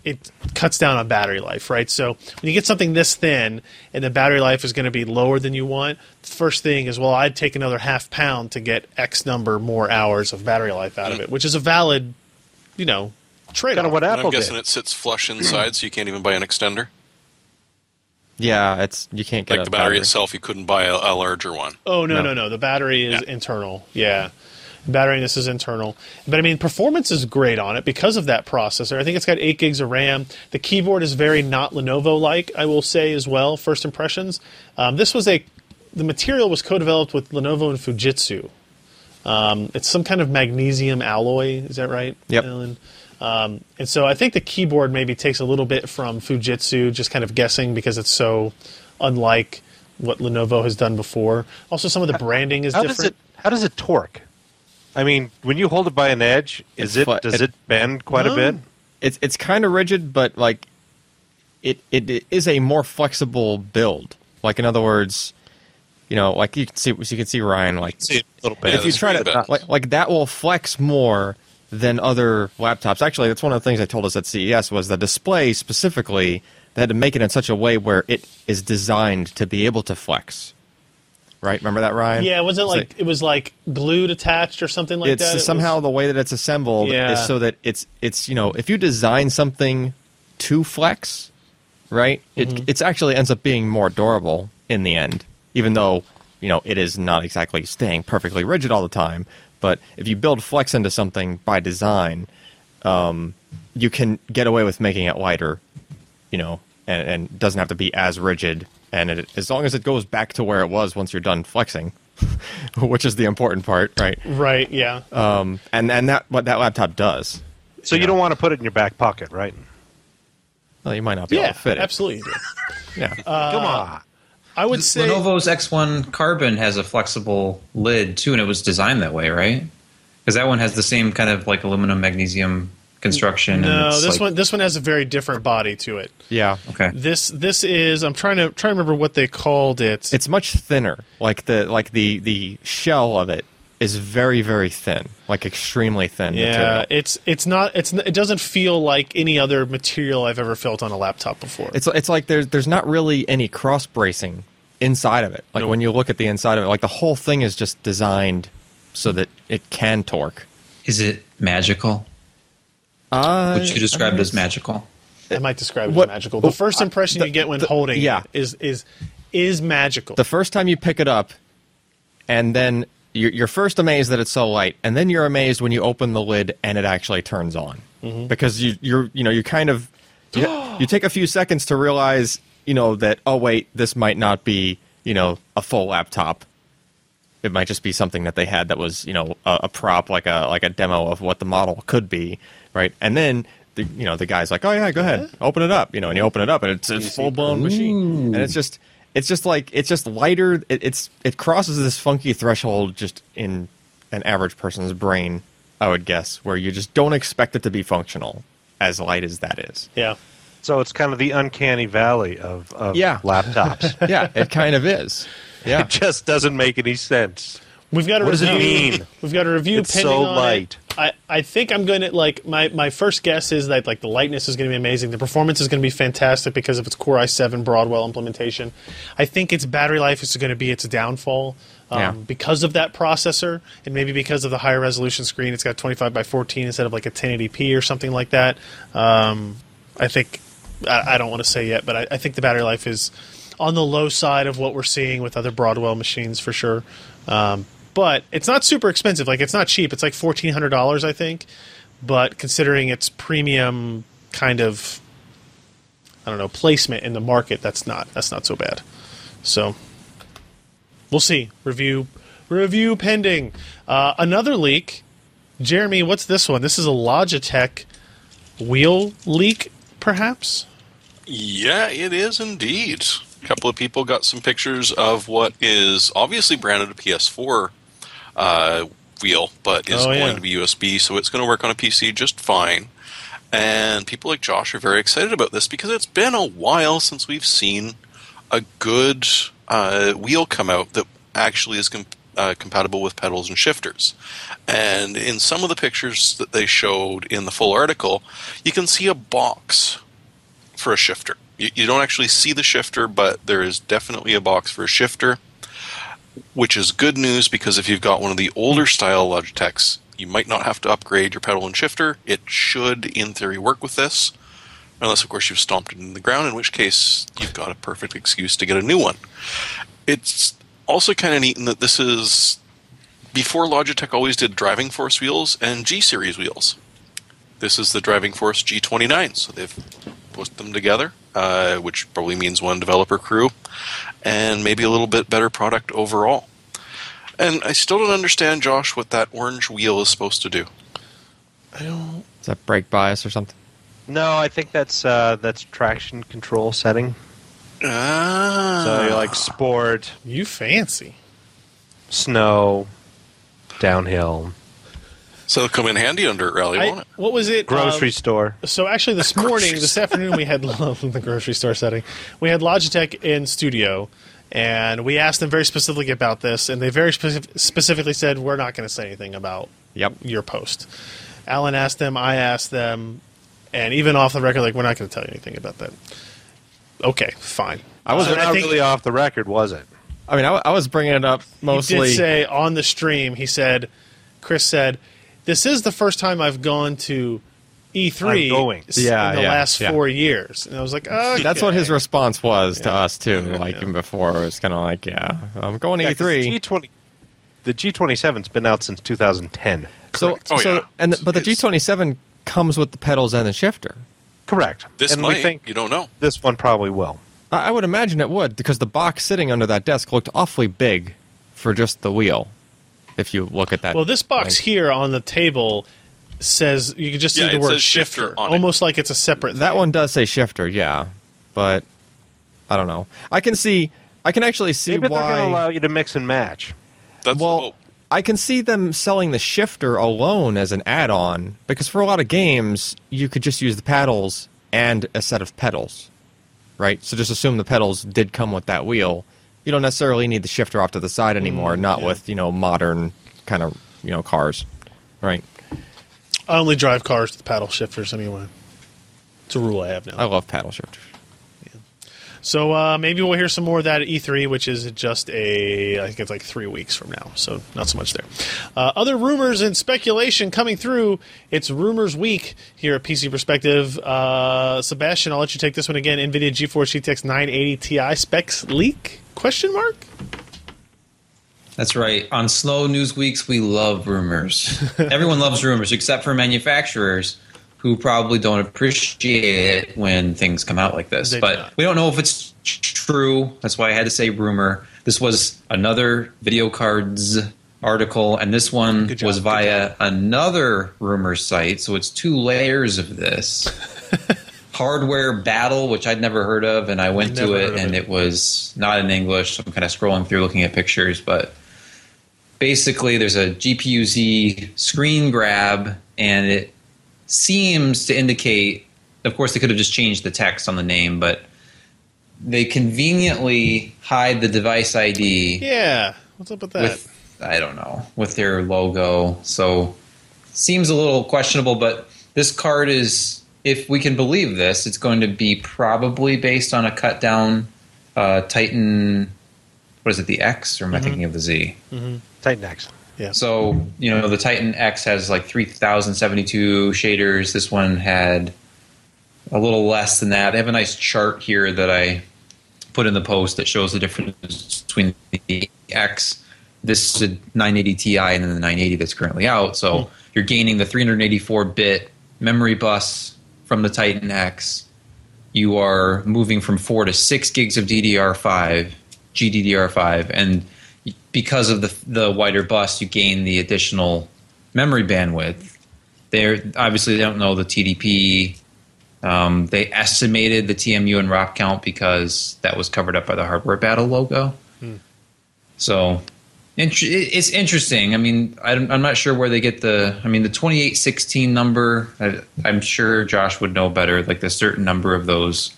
it cuts down on battery life, right? So when you get something this thin and the battery life is going to be lower than you want, the first thing is, well, I'd take another half pound to get X number more hours of battery life out of it, which is a valid, you know, trade-off. Kind of what Apple did. I'm guessing it sits flush inside, so you can't even buy an extender. Yeah, you can't get like the battery itself. You couldn't buy a larger one. Oh no! The battery is internal. Yeah. Battery in this is internal. But, I mean, performance is great on it because of that processor. I think it's got 8 gigs of RAM. The keyboard is very not Lenovo-like, I will say as well, first impressions. The material was co-developed with Lenovo and Fujitsu. It's some kind of magnesium alloy. Is that right, yep. Alan? And so I think the keyboard maybe takes a little bit from Fujitsu, just kind of guessing because it's so unlike what Lenovo has done before. Also, some of the branding is different. How does it torque? I mean, when you hold it by an edge, does it bend quite a bit? It's kind of rigid, but like it is a more flexible build. Like, in other words, you know, like you can see Ryan, like see it a little bit. If you try to like that will flex more than other laptops. Actually, that's one of the things they told us at CES was the display specifically. They had to make it in such a way where it is designed to be able to flex. Right? Remember that, Ryan? Yeah, it was like glued attached or something like that? Somehow the way that it's assembled is so that it's you know, if you design something to flex, right, it actually ends up being more durable in the end, even though, you know, it is not exactly staying perfectly rigid all the time. But if you build flex into something by design, you can get away with making it lighter, you know, and doesn't have to be as rigid. And as long as it goes back to where it was once you're done flexing, which is the important part, right? Right. Yeah. And that what that laptop does. So you don't want to put it in your back pocket, right? Well, you might not be able to fit it. Absolutely. Yeah. Come on. I would say Lenovo's X1 Carbon has a flexible lid too, and it was designed that way, right? Because that one has the same kind of like aluminum magnesium construction. No, and this one has a very different body to it. Yeah. Okay. This is I'm trying to remember what they called it. It's much thinner. Like the shell of it is very, very thin, like extremely thin. Yeah, material. It doesn't feel like any other material I've ever felt on a laptop before. It's like there's not really any cross bracing inside of it. Like when you look at the inside of it, like the whole thing is just designed so that it can torque. Is it magical? Which you described as magical. I might describe it as magical. The first impression you get when holding it is magical. The first time you pick it up, and then you're first amazed that it's so light, and then you're amazed when you open the lid and it actually turns on. Mm-hmm. Because you take a few seconds to realize, you know, that, oh wait, this might not be, you know, a full laptop. It might just be something that they had that was, you know, a prop, like a demo of what the model could be, right? And then the guy's like, oh yeah, go ahead, open it up, you know, and you open it up and it's a full blown machine, and it's just lighter. It crosses this funky threshold just in an average person's brain, I would guess, where you just don't expect it to be functional as light as that is. Yeah. So it's kind of the uncanny valley of laptops. Yeah, it kind of is. Yeah. It just doesn't make any sense. We've got a review it's pending so on light. It. I think I'm going to, like, my first guess is that, like, the lightness is going to be amazing. The performance is going to be fantastic because of its Core i7 Broadwell implementation. I think its battery life is going to be its downfall because of that processor, and maybe because of the higher resolution screen. It's got 25 by 14 instead of, like, a 1080p or something like that. I think I don't want to say yet, but I think the battery life is on the low side of what we're seeing with other Broadwell machines for sure. But it's not super expensive. Like, it's not cheap. It's like $1,400, I think. But considering its premium kind of, I don't know, placement in the market, that's not so bad. So we'll see. Review pending. Another leak. Jeremy, what's this one? This is a Logitech wheel leak, perhaps? Yeah, it is indeed. A couple of people got some pictures of what is obviously branded a PS4 wheel, but is going to be USB, so it's going to work on a PC just fine. And people like Josh are very excited about this because it's been a while since we've seen a good wheel come out that actually is compatible with pedals and shifters. And in some of the pictures that they showed in the full article, you can see a box for a shifter. You don't actually see the shifter, but there is definitely a box for a shifter, which is good news because if you've got one of the older style Logitechs, you might not have to upgrade your pedal and shifter. It should, in theory, work with this, unless, of course, you've stomped it into the ground, in which case you've got a perfect excuse to get a new one. It's also kind of neat in that this is before Logitech always did Driving Force wheels and G-Series wheels. This is the Driving Force G29, so they've put them together, which probably means one developer crew and maybe a little bit better product overall. And I still don't understand, Josh, what that orange wheel is supposed to do. Is that brake bias or something? No, I think that's traction control setting. So you like sport. You fancy. Snow. Downhill. So it'll come in handy under it, Rally, won't it? What was it? Grocery store. So actually this afternoon, we had the grocery store setting. We had Logitech in studio, and we asked them very specifically about this, and they very specifically said, we're not going to say anything about your post. Alan asked them, I asked them, and even off the record, like, we're not going to tell you anything about that. Okay, fine. I wasn't really off the record, was it? I mean, I was bringing it up mostly. He did say on the stream, he said, Chris said, this is the first time I've gone to E3 in the last 4 years. And I was like, oh, okay. That's what his response was to us, too. Like, even before, it was kind of like, I'm going to E3. The G27's been out since 2010. Correct. But the G27 comes with the pedals and the shifter. Correct. This might. You don't know. This one probably will. I would imagine it would, because the box sitting under that desk looked awfully big for just the wheel. If you look at that. Well, this box here on the table says you can just see the word shifter on almost it. Like it's a separate thing. That one does say shifter, but I don't know. I can see I can actually see maybe why they're going to allow you to mix and match. That's well, I can see them selling the shifter alone as an add-on, because for a lot of games, you could just use the paddles and a set of pedals, right? So just assume the pedals did come with that wheel. You don't necessarily need the shifter off to the side anymore, with, you know, modern kind of, you know, cars, right? I only drive cars with paddle shifters anyway. It's a rule I have now. I love paddle shifters. So maybe we'll hear some more of that at E3, which is just I think it's like 3 weeks from now, so not so much there. Other rumors and speculation coming through. It's Rumors Week here at PC Perspective. Sebastian, I'll let you take this one again. NVIDIA GeForce GTX 980 Ti specs leak? Question mark? That's right. On slow news weeks, we love rumors. Everyone loves rumors, except for manufacturers, who probably don't appreciate it when things come out like this. We don't know if it's true. That's why I had to say rumor. This was another Video Cards article, and this one was via another rumor site, so it's two layers of this. Hardware Battle, which I'd never heard of, and I went to it, and it was not in English, so I'm kind of scrolling through looking at pictures, but basically there's a GPU-Z screen grab, and it seems to indicate, of course, they could have just changed the text on the name, but they conveniently hide the device ID. Yeah, what's up with that? I don't know, with their logo. So seems a little questionable, but this card is, if we can believe this, it's going to be probably based on a cut-down Titan, what is it, the X? Or am I thinking of the Z? Mm-hmm. Titan X. Yeah. So, you know, the Titan X has like 3,072 shaders. This one had a little less than that. They have a nice chart here that I put in the post that shows the difference between the X, this is a 980 Ti, and then the 980 that's currently out. So you're gaining the 384-bit memory bus from the Titan X. You are moving from 4 to 6 gigs of DDR5, GDDR5, and because of the wider bus, you gain the additional memory bandwidth. Obviously, they don't know the TDP. They estimated the TMU and ROP count because that was covered up by the Hardware Battle logo. So it's interesting. I mean, I'm not sure where they get the 2816 number. I'm sure Josh would know better. Like, the certain number of those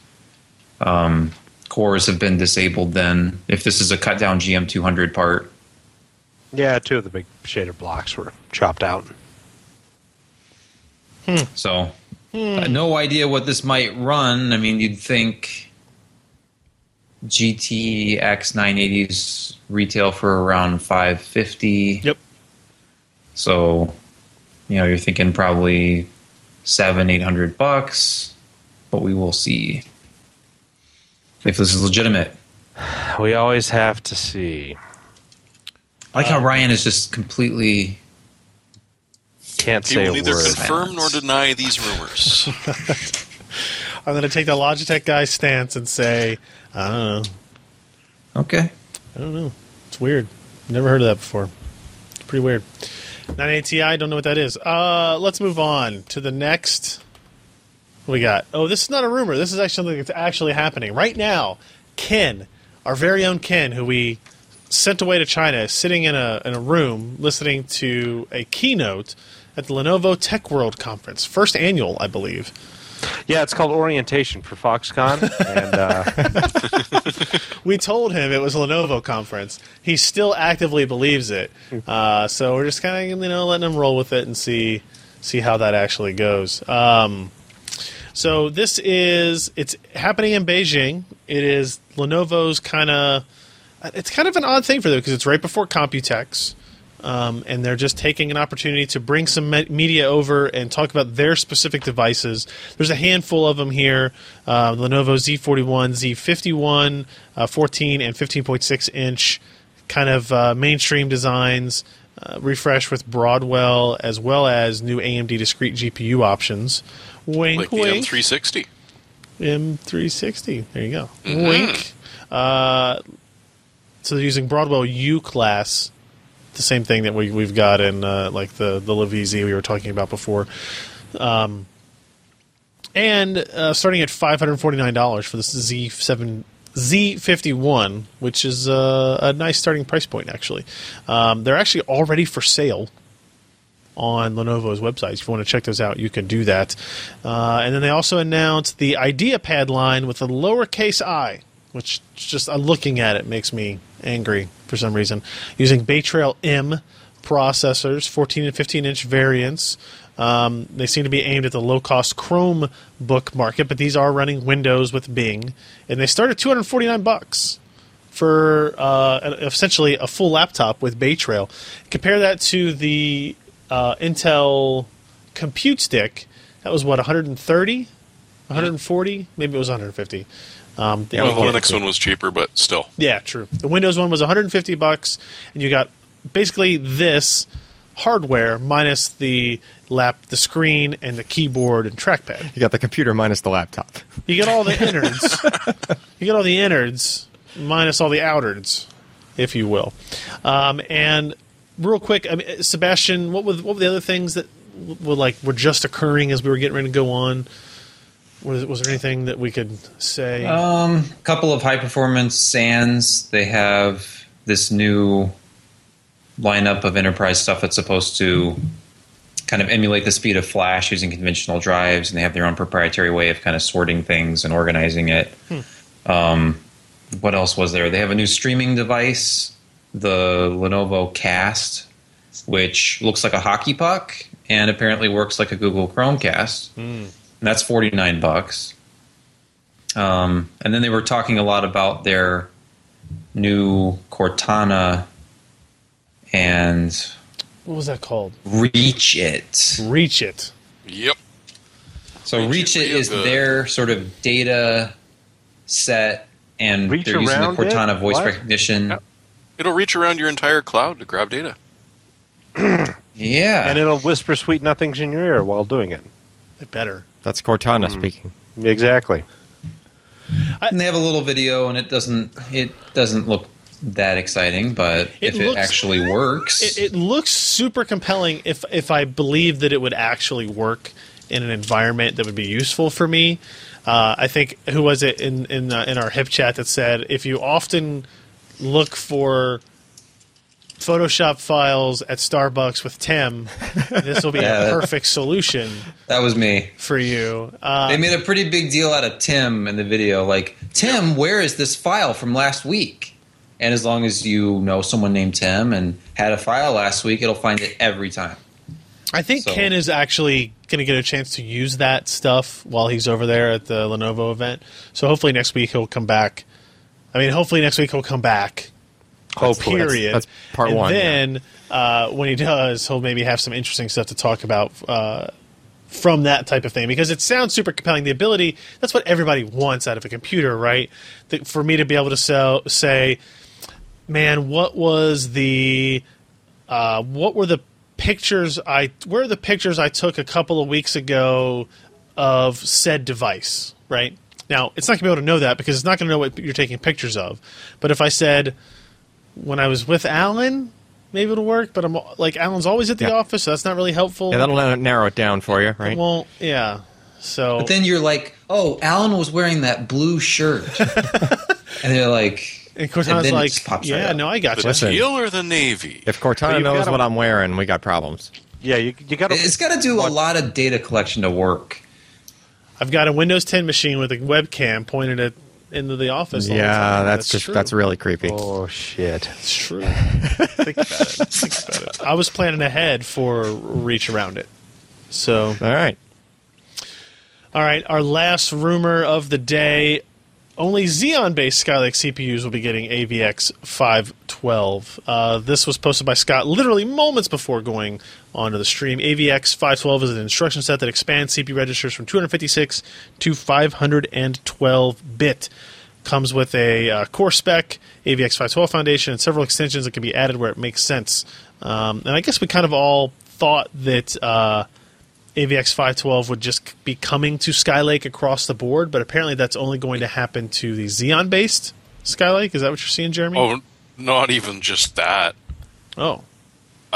cores have been disabled then, if this is a cut-down GM200 part. Yeah, two of the big shader blocks were chopped out. So, no idea what this might run. I mean, you'd think GTX 980s retail for around $550. Yep. So, you know, you're thinking probably $700-800, but we will see if this is legitimate. We always have to see. I like how Ryan is just completely... Can't say a word. He will neither confirm nor deny these rumors. I'm going to take the Logitech guy's stance and say, I don't know. Okay. I don't know. It's weird. Never heard of that before. It's pretty weird. 980 Ti, I don't know what that is. Let's move on to the next... We got. Oh, this is not a rumor. This is actually something that's actually happening right now. Ken, our very own Ken, who we sent away to China, is sitting in a room listening to a keynote at the Lenovo Tech World Conference, first annual, I believe. Yeah, it's called Orientation for Foxconn. And we told him it was a Lenovo conference. He still actively believes it. So we're just kind of letting him roll with it and see how that actually goes. So this it's happening in Beijing. It is Lenovo's it's kind of an odd thing for them because it's right before Computex, and they're just taking an opportunity to bring some media over and talk about their specific devices. There's a handful of them here, Lenovo Z41, Z51, 14 and 15.6-inch kind of mainstream designs, refresh with Broadwell, as well as new AMD discrete GPU options. Wink, like wink. The M360. M360. There you go. Mm-hmm. Wink. So they're using Broadwell U-Class, the same thing that we've got in like the LaVie Z we were talking about before. And starting at $549 for the Z7 Z51, which is a nice starting price point, actually. They're actually already for sale on Lenovo's website. If you want to check those out, you can do that. And then they also announced the IdeaPad line with a lowercase i, which just looking at it makes me angry for some reason, using Baytrail M processors, 14 and 15-inch variants. They seem to be aimed at the low-cost Chromebook market, but these are running Windows with Bing. And they start at $249 for essentially a full laptop with Baytrail. Compare that to the Intel Compute Stick. That was, what, $130? $140? Maybe it was $150. The Linux one was cheaper, but still. Yeah, true. The Windows one was $150, and you got basically this hardware minus the screen and the keyboard and trackpad. You got the computer minus the laptop. You get all the innards. You get all the innards minus all the outards, if you will. And real quick, I mean, Sebastian, what were the other things that were just occurring as we were getting ready to go on? Was there anything that we could say? A couple of high-performance SANs. They have this new lineup of enterprise stuff that's supposed to kind of emulate the speed of flash using conventional drives, and they have their own proprietary way of kind of sorting things and organizing it. What else was there? They have a new streaming device, the Lenovo Cast, which looks like a hockey puck and apparently works like a Google Chromecast. And that's $49. And then they were talking a lot about their new Cortana and what was that called? Reach It. Yep. So Reach It is their sort of data set, and they're using the Cortana voice recognition. Yep. It'll reach around your entire cloud to grab data. Yeah. And it'll whisper sweet nothings in your ear while doing it. It better. That's Cortana speaking. Exactly. And they have a little video, and it doesn't look that exciting, but if it actually works, it looks super compelling. If I believe that it would actually work in an environment that would be useful for me, I think who was it in our hip chat that said if you often look for Photoshop files at Starbucks with Tim, this will be a perfect solution. That was me for you. They made a pretty big deal out of Tim in the video, like, Tim, where is this file from last week? And as long as you know someone named Tim and had a file last week, it'll find it every time. I think Ken is actually going to get a chance to use that stuff while he's over there at the Lenovo event. So hopefully next week he'll come back. Hopefully. Period. That's part one. And then when he does, he'll maybe have some interesting stuff to talk about from that type of thing, because it sounds super compelling. The ability, that's what everybody wants out of a computer, right? For me to be able to say, man, where are the pictures I took a couple of weeks ago of said device, right? Now, it's not going to be able to know that because it's not going to know what you're taking pictures of. But if I said, when I was with Alan, maybe it'll work, but I'm like, Alan's always at the office, so that's not really helpful. Yeah, that'll narrow it down for you, right? Well, yeah. So, but then you're like, oh, Alan was wearing that blue shirt, and they're like, and Cortana's like, I got you. The teal or the navy? If Cortana knows what I'm wearing, we got problems. Yeah, you got. It's got to do a lot of data collection to work. I've got a Windows 10 machine with a webcam pointed at into the office. Yeah, all the time. That's really creepy. Oh shit, it's true. Think about it. I was planning ahead for Reach Around It. So all right. Our last rumor of the day: only Xeon-based Skylake CPUs will be getting AVX 512. This was posted by Scott literally moments before going onto the stream. AVX 512 is an instruction set that expands CPU registers from 256 to 512-bit. Comes with a core spec, AVX 512 foundation, and several extensions that can be added where it makes sense. And I guess we kind of all thought that AVX 512 would just be coming to Skylake across the board, but apparently that's only going to happen to the Xeon-based Skylake. Is that what you're seeing, Jeremy? Oh, not even just that. Oh.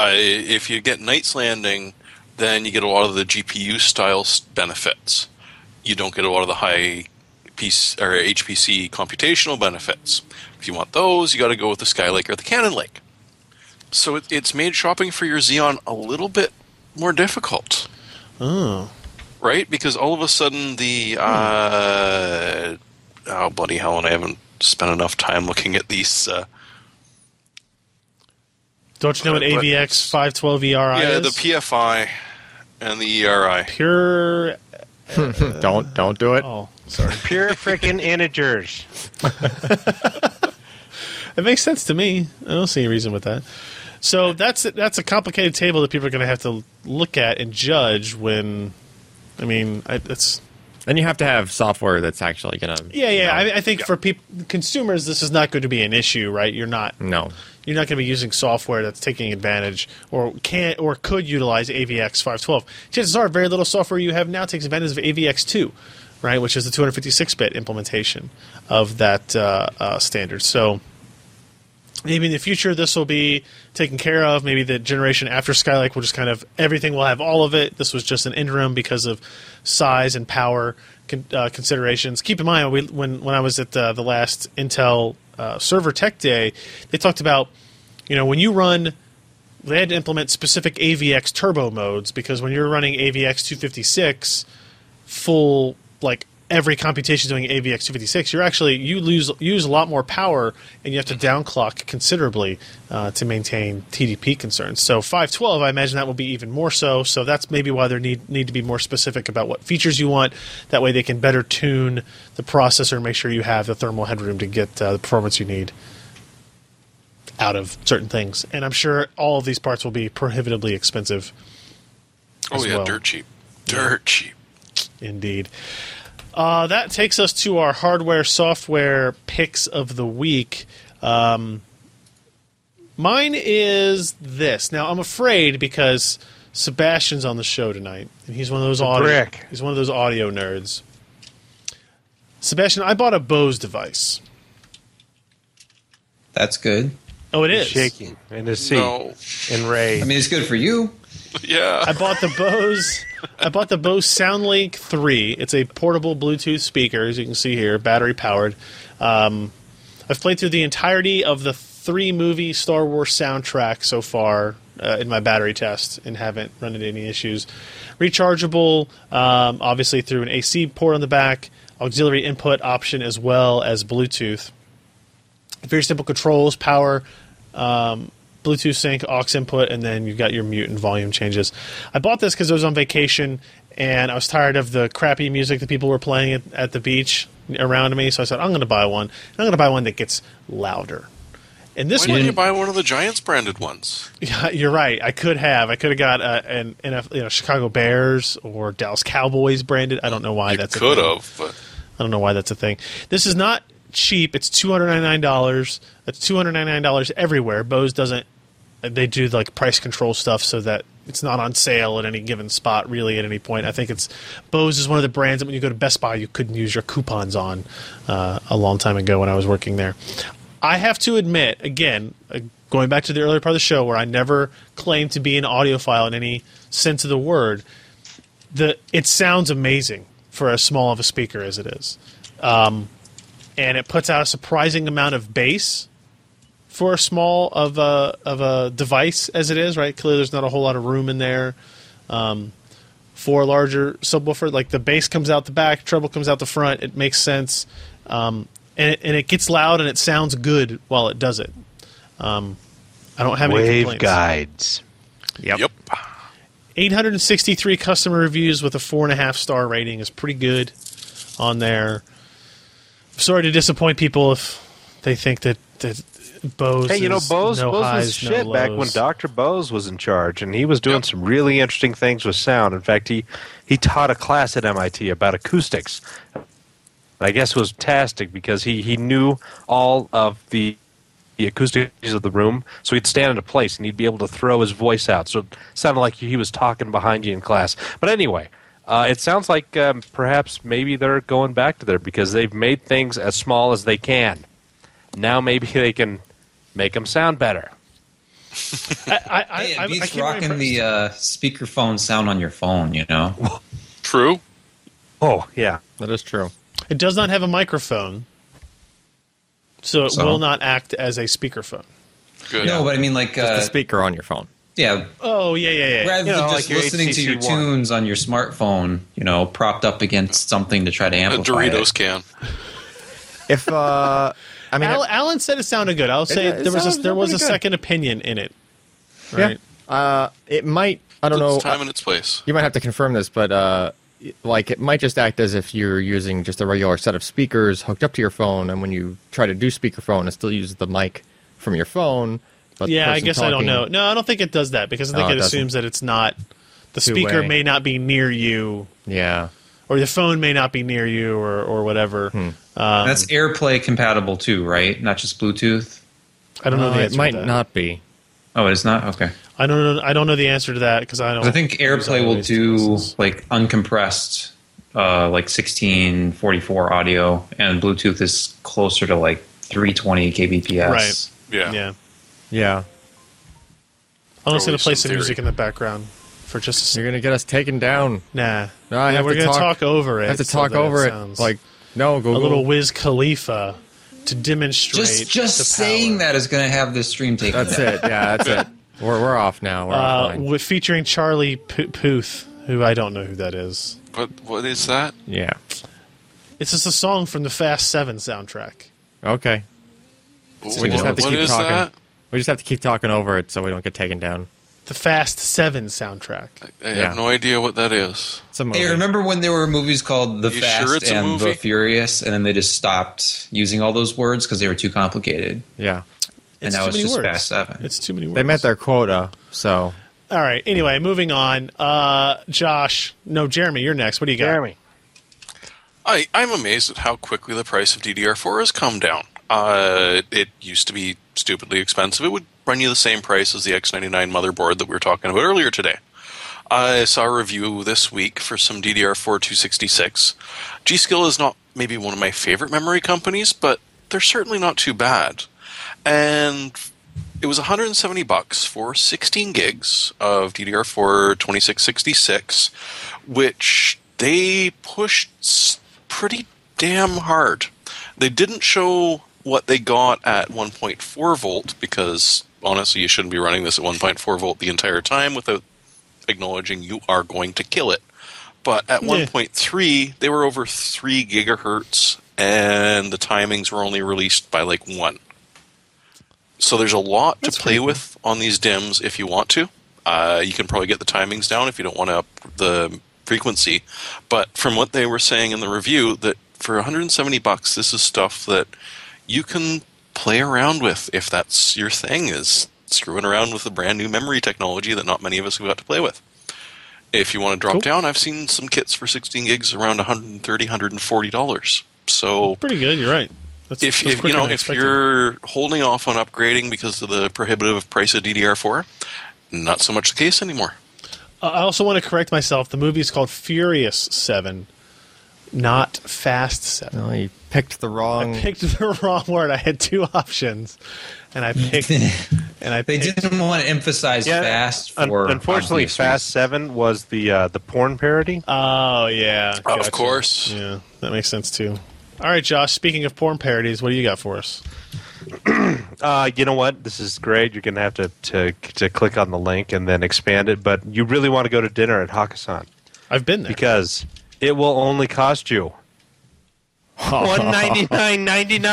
If you get Knight's Landing, then you get a lot of the GPU-style benefits. You don't get a lot of the high PC or HPC computational benefits. If you want those, you got to go with the Skylake or the Cannon Lake. So it's made shopping for your Xeon a little bit more difficult. Oh. Right? Because all of a sudden the... oh, bloody hell, and I haven't spent enough time looking at these... Don't you know what AVX 512ERI is? Yeah, the PFI and the ERI. Pure... don't do it. Oh, sorry. Pure frickin' integers. It makes sense to me. I don't see any reason with that. So that's a complicated table that people are going to have to look at and judge when, I mean, it's... And you have to have software that's actually going to... Yeah, yeah. You know, I think for consumers, this is not going to be an issue, right? You're not going to be using software that's taking advantage or can or could utilize AVX 512. Chances are very little software you have now takes advantage of AVX 2, right, which is the 256-bit implementation of that standard. So maybe in the future this will be taken care of. Maybe the generation after Skylake will just kind of everything will have all of it. This was just an interim because of size and power considerations. Keep in mind when I was at the last Intel Server Tech Day, they talked about, you know, when you run, they had to implement specific AVX turbo modes because when you're running AVX 256 full, like every computation doing AVX 256, you're actually you use a lot more power and you have to downclock considerably to maintain TDP concerns. So 512, I imagine that will be even more so. So that's maybe why there need to be more specific about what features you want. That way they can better tune the processor and make sure you have the thermal headroom to get the performance you need out of certain things. And I'm sure all of these parts will be prohibitively expensive. Oh yeah, well. Dirt cheap. Dirt cheap. Indeed. That takes us to our hardware-software picks of the week. Mine is this. Now, I'm afraid because Sebastian's on the show tonight, and he's one of those audio nerds. Sebastian, I bought a Bose device. That's good. Oh, it is shaking in the seat in rage. I mean, it's good for you. Yeah. I bought the Bose SoundLink 3. It's a portable Bluetooth speaker, as you can see here, battery powered. I've played through the entirety of the 3-movie Star Wars soundtrack so far in my battery test and haven't run into any issues. Rechargeable, obviously through an AC port on the back, auxiliary input option as well as Bluetooth. Very simple controls, power, Bluetooth sync, aux input, and then you've got your mute and volume changes. I bought this because I was on vacation, and I was tired of the crappy music that people were playing at the beach around me, so I said, I'm going to buy one. And I'm going to buy one that gets louder. And this Why didn't you buy one of the Giants-branded ones? Yeah, you're right. I could have. I could have got Chicago Bears or Dallas Cowboys-branded. I don't know why that's a thing. You could have, but... I don't know why that's a thing. This is not... cheap. It's $299. That's $299 everywhere. Bose doesn't. They do like price control stuff so that it's not on sale at any given spot. Really, at any point. I think it's Bose is one of the brands that when you go to Best Buy, you couldn't use your coupons on a long time ago when I was working there. I have to admit, again, going back to the earlier part of the show where I never claimed to be an audiophile in any sense of the word. It sounds amazing for as small of a speaker as it is. And it puts out a surprising amount of bass for as small of a device as it is, right? Clearly, there's not a whole lot of room in there for a larger subwoofer. Like the bass comes out the back, treble comes out the front. It makes sense, and it gets loud and it sounds good while it does it. I don't have any complaints. Waveguides. Yep. 863 customer reviews with a 4.5-star rating is pretty good on there. Sorry to disappoint people if they think that Bose. Hey, you know, Bose was shit back when Dr. Bose was in charge, and he was doing some really interesting things with sound. In fact, he taught a class at MIT about acoustics. I guess it was fantastic because he knew all of the acoustics of the room, so he'd stand in a place and he'd be able to throw his voice out. So it sounded like he was talking behind you in class. But anyway. It sounds like maybe they're going back to there because they've made things as small as they can. Now maybe they can make them sound better. It beats rocking the speakerphone sound on your phone, you know? True. Oh, yeah. That is true. It does not have a microphone, so it will not act as a speakerphone. Good. No, but I mean like... just the speaker on your phone. Yeah. Oh, yeah. Rather than just like listening to your tunes on your smartphone, you know, propped up against something to try to amplify it. A Doritos can. If, I mean... Alan said it sounded good. I'll say there was a second opinion in it. Right? Yeah. It might... I don't know. It's time and its place. You might have to confirm this, but like it might just act as if you're using just a regular set of speakers hooked up to your phone, and when you try to do speakerphone, it still uses the mic from your phone. But yeah, I guess talking, I don't know. No, I don't think it does that because I think it assumes that it's not the speaker may not be near you. Yeah. Or the phone may not be near you, or whatever. That's AirPlay compatible too, right? Not just Bluetooth. I don't know. The answer it might not be. Oh, it's not? Okay. I don't know. I don't know the answer to that because I don't. I think AirPlay will do like uncompressed, like 1644 audio, and Bluetooth is closer to like 320 kbps. Right. Yeah. I'm just gonna play some music in the background for just. You're gonna get us taken down. Nah. We're gonna talk over it. I have to talk over it. Like go a little Wiz Khalifa. To demonstrate just the saying that is going to have this stream taken. That's it. Yeah, that's it. We're off now. We're offline. Featuring Charlie Puth, who I don't know who that is. What is that? Yeah. It's just a song from the Fast 7 soundtrack. Okay. So we just have to keep talking. That? We just have to keep talking over it so we don't get taken down. The Fast 7 soundtrack. I have no idea what that is. It's a movie. Hey, remember when there were movies called The Fast and The Furious, and then they just stopped using all those words because they were too complicated? Yeah. And now it's just Fast 7. It's too many words. They met their quota, so. All right. Anyway, moving on. Jeremy, you're next. What do you got? Jeremy. I'm amazed at how quickly the price of DDR4 has come down. It used to be stupidly expensive. It would run you the same price as the X99 motherboard that we were talking about earlier today. I saw a review this week for some DDR4 266. G-Skill is not maybe one of my favorite memory companies, but they're certainly not too bad. And it was $170 for 16 gigs of DDR4 2666, which they pushed pretty damn hard. They didn't show what they got at 1.4 volt because honestly, you shouldn't be running this at 1.4 volt the entire time without acknowledging you are going to kill it. But at 1.3, they were over 3 gigahertz, and the timings were only released by like 1. So there's a lot to play with on these DIMMs if you want to. You can probably get the timings down if you don't want to up the frequency. But from what they were saying in the review, that for $170, this is stuff that you can play around with if that's your thing, is screwing around with the brand new memory technology that not many of us have got to play with. If you want to drop down, I've seen some kits for 16 gigs around $130, $140. So pretty good, you're right. That's, if you know, if you're holding off on upgrading because of the prohibitive price of DDR4, not so much the case anymore. I also want to correct myself. The movie is called Furious 7. Not Fast 7. No, you picked the wrong... I picked the wrong word. I had 2 options, and I picked... They didn't want to emphasize Fast for... Unfortunately, Fast 7 was the porn parody. Oh, yeah. Gotcha. Of course. Yeah, that makes sense, too. All right, Josh, speaking of porn parodies, what do you got for us? You know what? This is great. You're going to have to click on the link and then expand it, but you really want to go to dinner at Hakkasan. I've been there. Because... it will only cost you $199.99.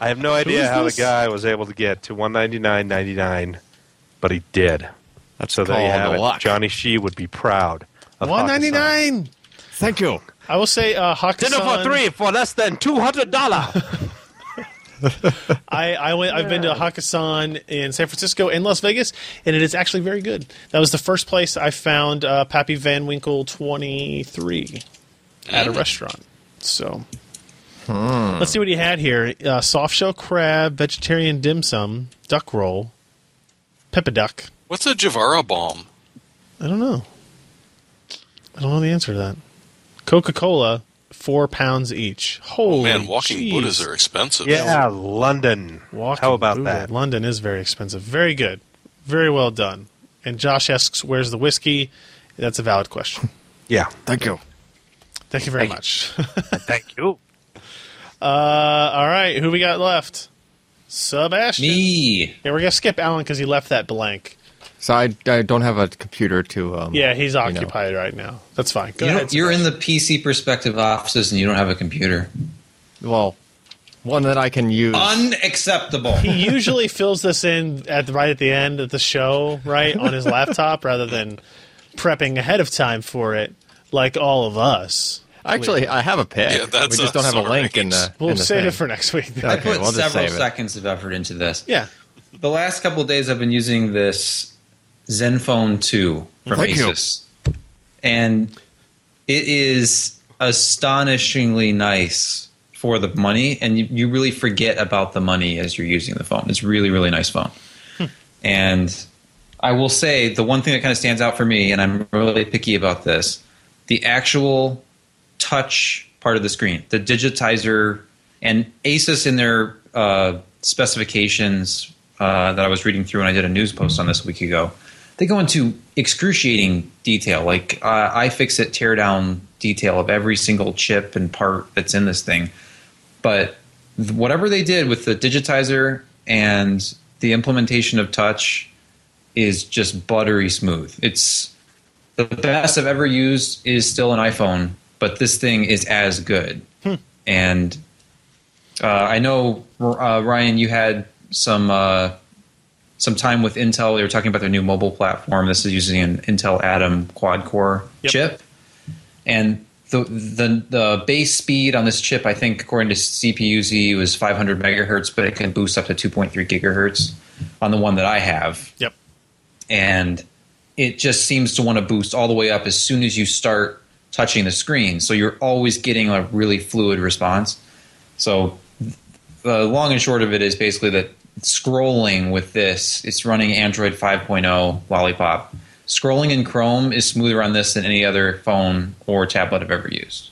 I have no idea how the guy was able to get to $199.99, but he did. That's so there you have it. Johnny Shee would be proud of $199. Thank you. I will say, Hakkasan. Dinner for 3 for less than $200. I've been to Hakkasan in San Francisco and Las Vegas, and it is actually very good. That was the first place I found Pappy Van Winkle 23 at a restaurant. So let's see what he had here. Soft shell crab, vegetarian dim sum, duck roll, pepper duck. What's a Javara bomb? I don't know. I don't know the answer to that. Coca-Cola. 4 pounds each. Holy Buddhas are expensive. Yeah, London. How about that? London is very expensive. Very good. Very well done. And Josh asks, where's the whiskey? That's a valid question. Yeah, thank you. Thank you very much. Thank you. All right, who we got left? Sebastian. Me. Yeah, we're going to skip Alan because he left that blank. So I don't have a computer to... yeah, he's occupied right now. That's fine. Go ahead. You're in the PC Perspective offices and you don't have a computer. Well, one that I can use. Unacceptable. He usually fills this in right at the end of the show, right, on his laptop rather than prepping ahead of time for it like all of us. Actually, I have a pick. Yeah, we just don't have a link in the We'll in the save thing. It for next week. Okay, I put several seconds of effort into this. Yeah. The last couple of days I've been using this Zenfone 2 from Asus. And it is astonishingly nice for the money, and you really forget about the money as you're using the phone. It's really, really nice phone. And I will say the one thing that kind of stands out for me, and I'm really picky about this, the actual touch part of the screen, the digitizer, and Asus in their specifications that I was reading through, and I did a news post on this a week ago, they go into excruciating detail, like iFixit teardown detail of every single chip and part that's in this thing. But whatever they did with the digitizer and the implementation of touch is just buttery smooth. It's the best I've ever used is still an iPhone, but this thing is as good. And I know, Ryan, you had some time with Intel. They were talking about their new mobile platform. This is using an Intel Atom quad-core chip. And the base speed on this chip, I think, according to CPU-Z, was 500 megahertz, but it can boost up to 2.3 gigahertz on the one that I have. Yep. And it just seems to want to boost all the way up as soon as you start touching the screen. So you're always getting a really fluid response. So the long and short of it is basically that scrolling with this, it's running Android 5.0 Lollipop. Scrolling in Chrome is smoother on this than any other phone or tablet I've ever used.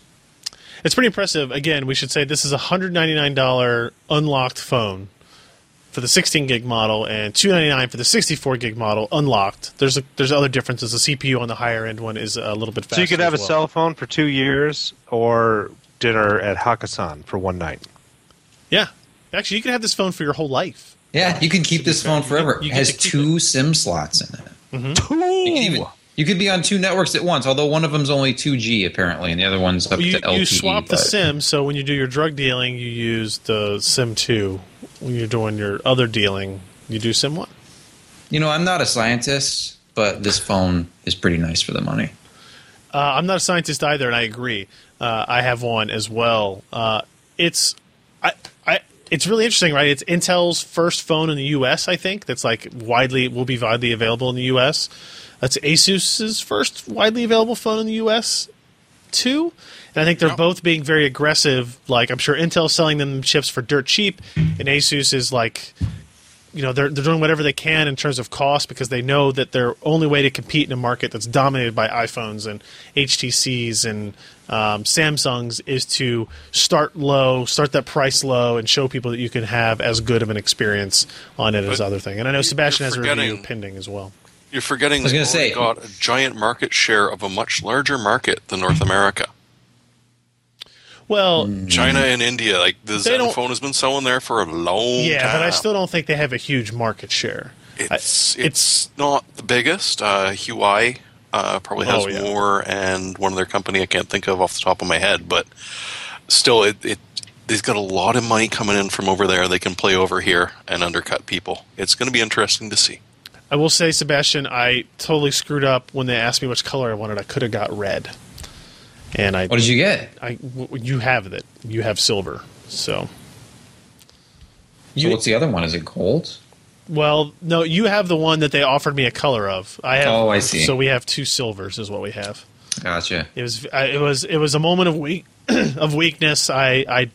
It's pretty impressive. Again, we should say this is a $199 unlocked phone for the 16-gig model and $299 for the 64-gig model unlocked. There's other differences. The CPU on the higher-end one is a little bit faster. So you could have a cell phone for 2 years or dinner at Hakkasan for one night. Yeah. Actually, you can have this phone for your whole life. Yeah, you can keep this phone forever. It has two SIM slots in it. Mm-hmm. You could be on two networks at once, although one of them's only 2G apparently, and the other one's up to LTE. You swap the SIM, so when you do your drug dealing, you use the SIM 2. When you're doing your other dealing, you do SIM 1. You know, I'm not a scientist, but this phone is pretty nice for the money. I'm not a scientist either, and I agree. I have one as well. It's really interesting, right? It's Intel's first phone in the U.S., I think, that's like will be widely available in the U.S. That's Asus's first widely available phone in the U.S. too. And I think they're both being very aggressive. Like, I'm sure Intel's selling them chips for dirt cheap, and Asus is like, you know, they're doing whatever they can in terms of cost because they know that their only way to compete in a market that's dominated by iPhones and HTCs and Samsungs is to start that price low, and show people that you can have as good of an experience on it as other thing. And I know Sebastian has a review pending as well. You're forgetting that they got a giant market share of a much larger market than North America. Well, China and India, like the Zenfone has been selling there for a long time. Yeah, but I still don't think they have a huge market share. It's not the biggest. Huawei probably has more, and one of their company I can't think of off the top of my head. But still, they've got a lot of money coming in from over there. They can play over here and undercut people. It's going to be interesting to see. I will say, Sebastian, I totally screwed up when they asked me which color I wanted. I could have got red. And what did you get? You have it. You have silver. So what's the other one? Is it gold? Well, no. You have the one that they offered me a color of. I have. Oh, I see. So we have two silvers, is what we have. Gotcha. It was a moment of weakness. I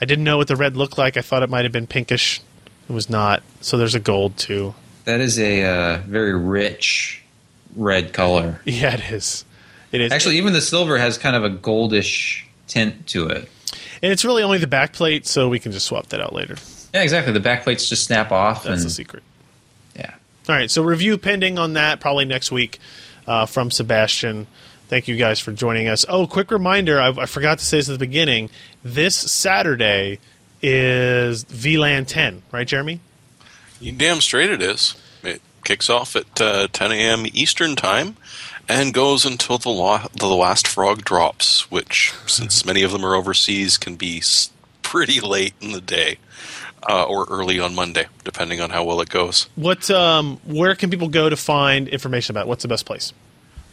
didn't know what the red looked like. I thought it might have been pinkish. It was not. So there's a gold too. That is a very rich red color. Yeah, it is. It is. Actually, even the silver has kind of a goldish tint to it. And it's really only the backplate, so we can just swap that out later. Yeah, exactly. The backplates just snap off. That's the secret. Yeah. All right, so review pending on that probably next week from Sebastian. Thank you guys for joining us. Oh, quick reminder, I forgot to say this at the beginning. This Saturday is VLAN 10, right, Jeremy? You damn straight it is. It kicks off at 10 a.m. Eastern Time and goes until the last frog drops, which, since many of them are overseas, can be pretty late in the day. Or early on Monday, depending on how well it goes. What? Where can people go to find information about it? What's the best place?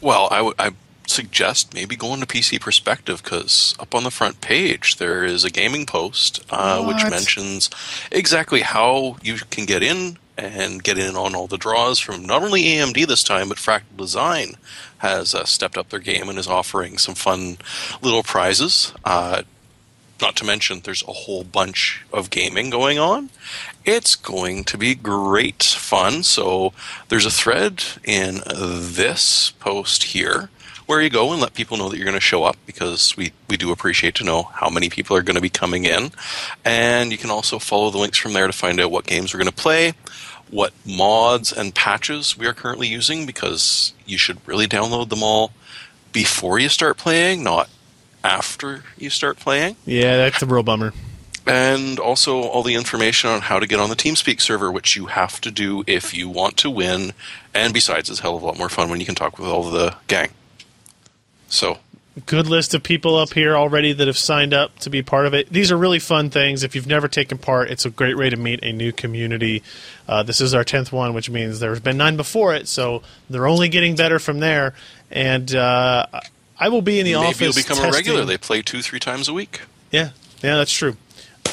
Well, I suggest maybe going to PC Perspective, because up on the front page there is a gaming post which mentions exactly how you can get in and get in on all the draws from not only AMD this time, but Fractal Design has stepped up their game and is offering some fun little prizes. Not to mention, there's a whole bunch of gaming going on. It's going to be great fun. So there's a thread in this post here where you go and let people know that you're going to show up, because we do appreciate to know how many people are going to be coming in. And you can also follow the links from there to find out what games we're going to play, what mods and patches we are currently using, because you should really download them all before you start playing, not after you start playing. Yeah, that's a real bummer. And also all the information on how to get on the TeamSpeak server, which you have to do if you want to win. And besides, it's a hell of a lot more fun when you can talk with all the gang. So, good list of people up here already that have signed up to be part of it. These are really fun things. If you've never taken part, it's a great way to meet a new community. This is our 10th one, which means there's been 9 before it, so they're only getting better from there. And I will be in the office. Maybe you'll become a regular. They play 2-3 times a week. Yeah, that's true.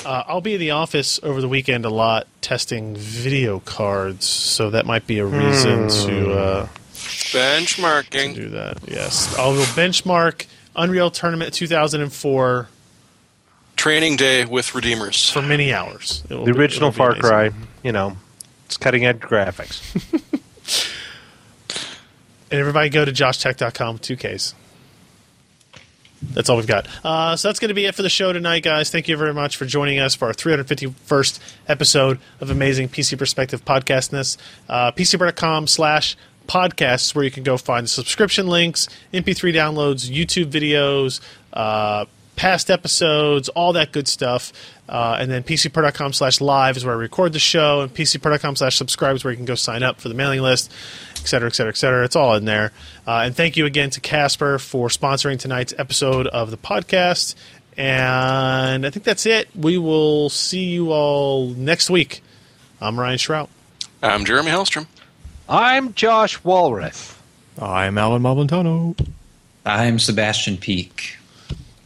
I'll be in the office over the weekend a lot testing video cards, so that might be a reason to benchmarking. To do that, yes. I'll benchmark Unreal Tournament 2004 training day with redeemers for many hours. The original Far Cry, you know, it's cutting edge graphics. And everybody go to joshtech.com 2Ks. That's all we've got. So that's going to be it for the show tonight, guys. Thank you very much for joining us for our 351st episode of Amazing PC Perspective Podcastness. PCPer.com/podcasts is where you can go find subscription links, MP3 downloads, YouTube videos, past episodes, all that good stuff. And then PCPer.com/live is where I record the show, and PCPer.com/subscribe is where you can go sign up for the mailing list, et cetera, et cetera, et cetera. It's all in there. And thank you again to Casper for sponsoring tonight's episode of the podcast. And I think that's it. We will see you all next week. I'm Ryan Shrout. I'm Jeremy Hellstrom. I'm Josh Walrath. I'm Alan Malventano. I'm Sebastian Peake.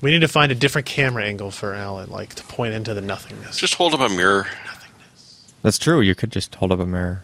We need to find a different camera angle for Alan, like to point into the nothingness. Just hold up a mirror. Nothingness. That's true. You could just hold up a mirror.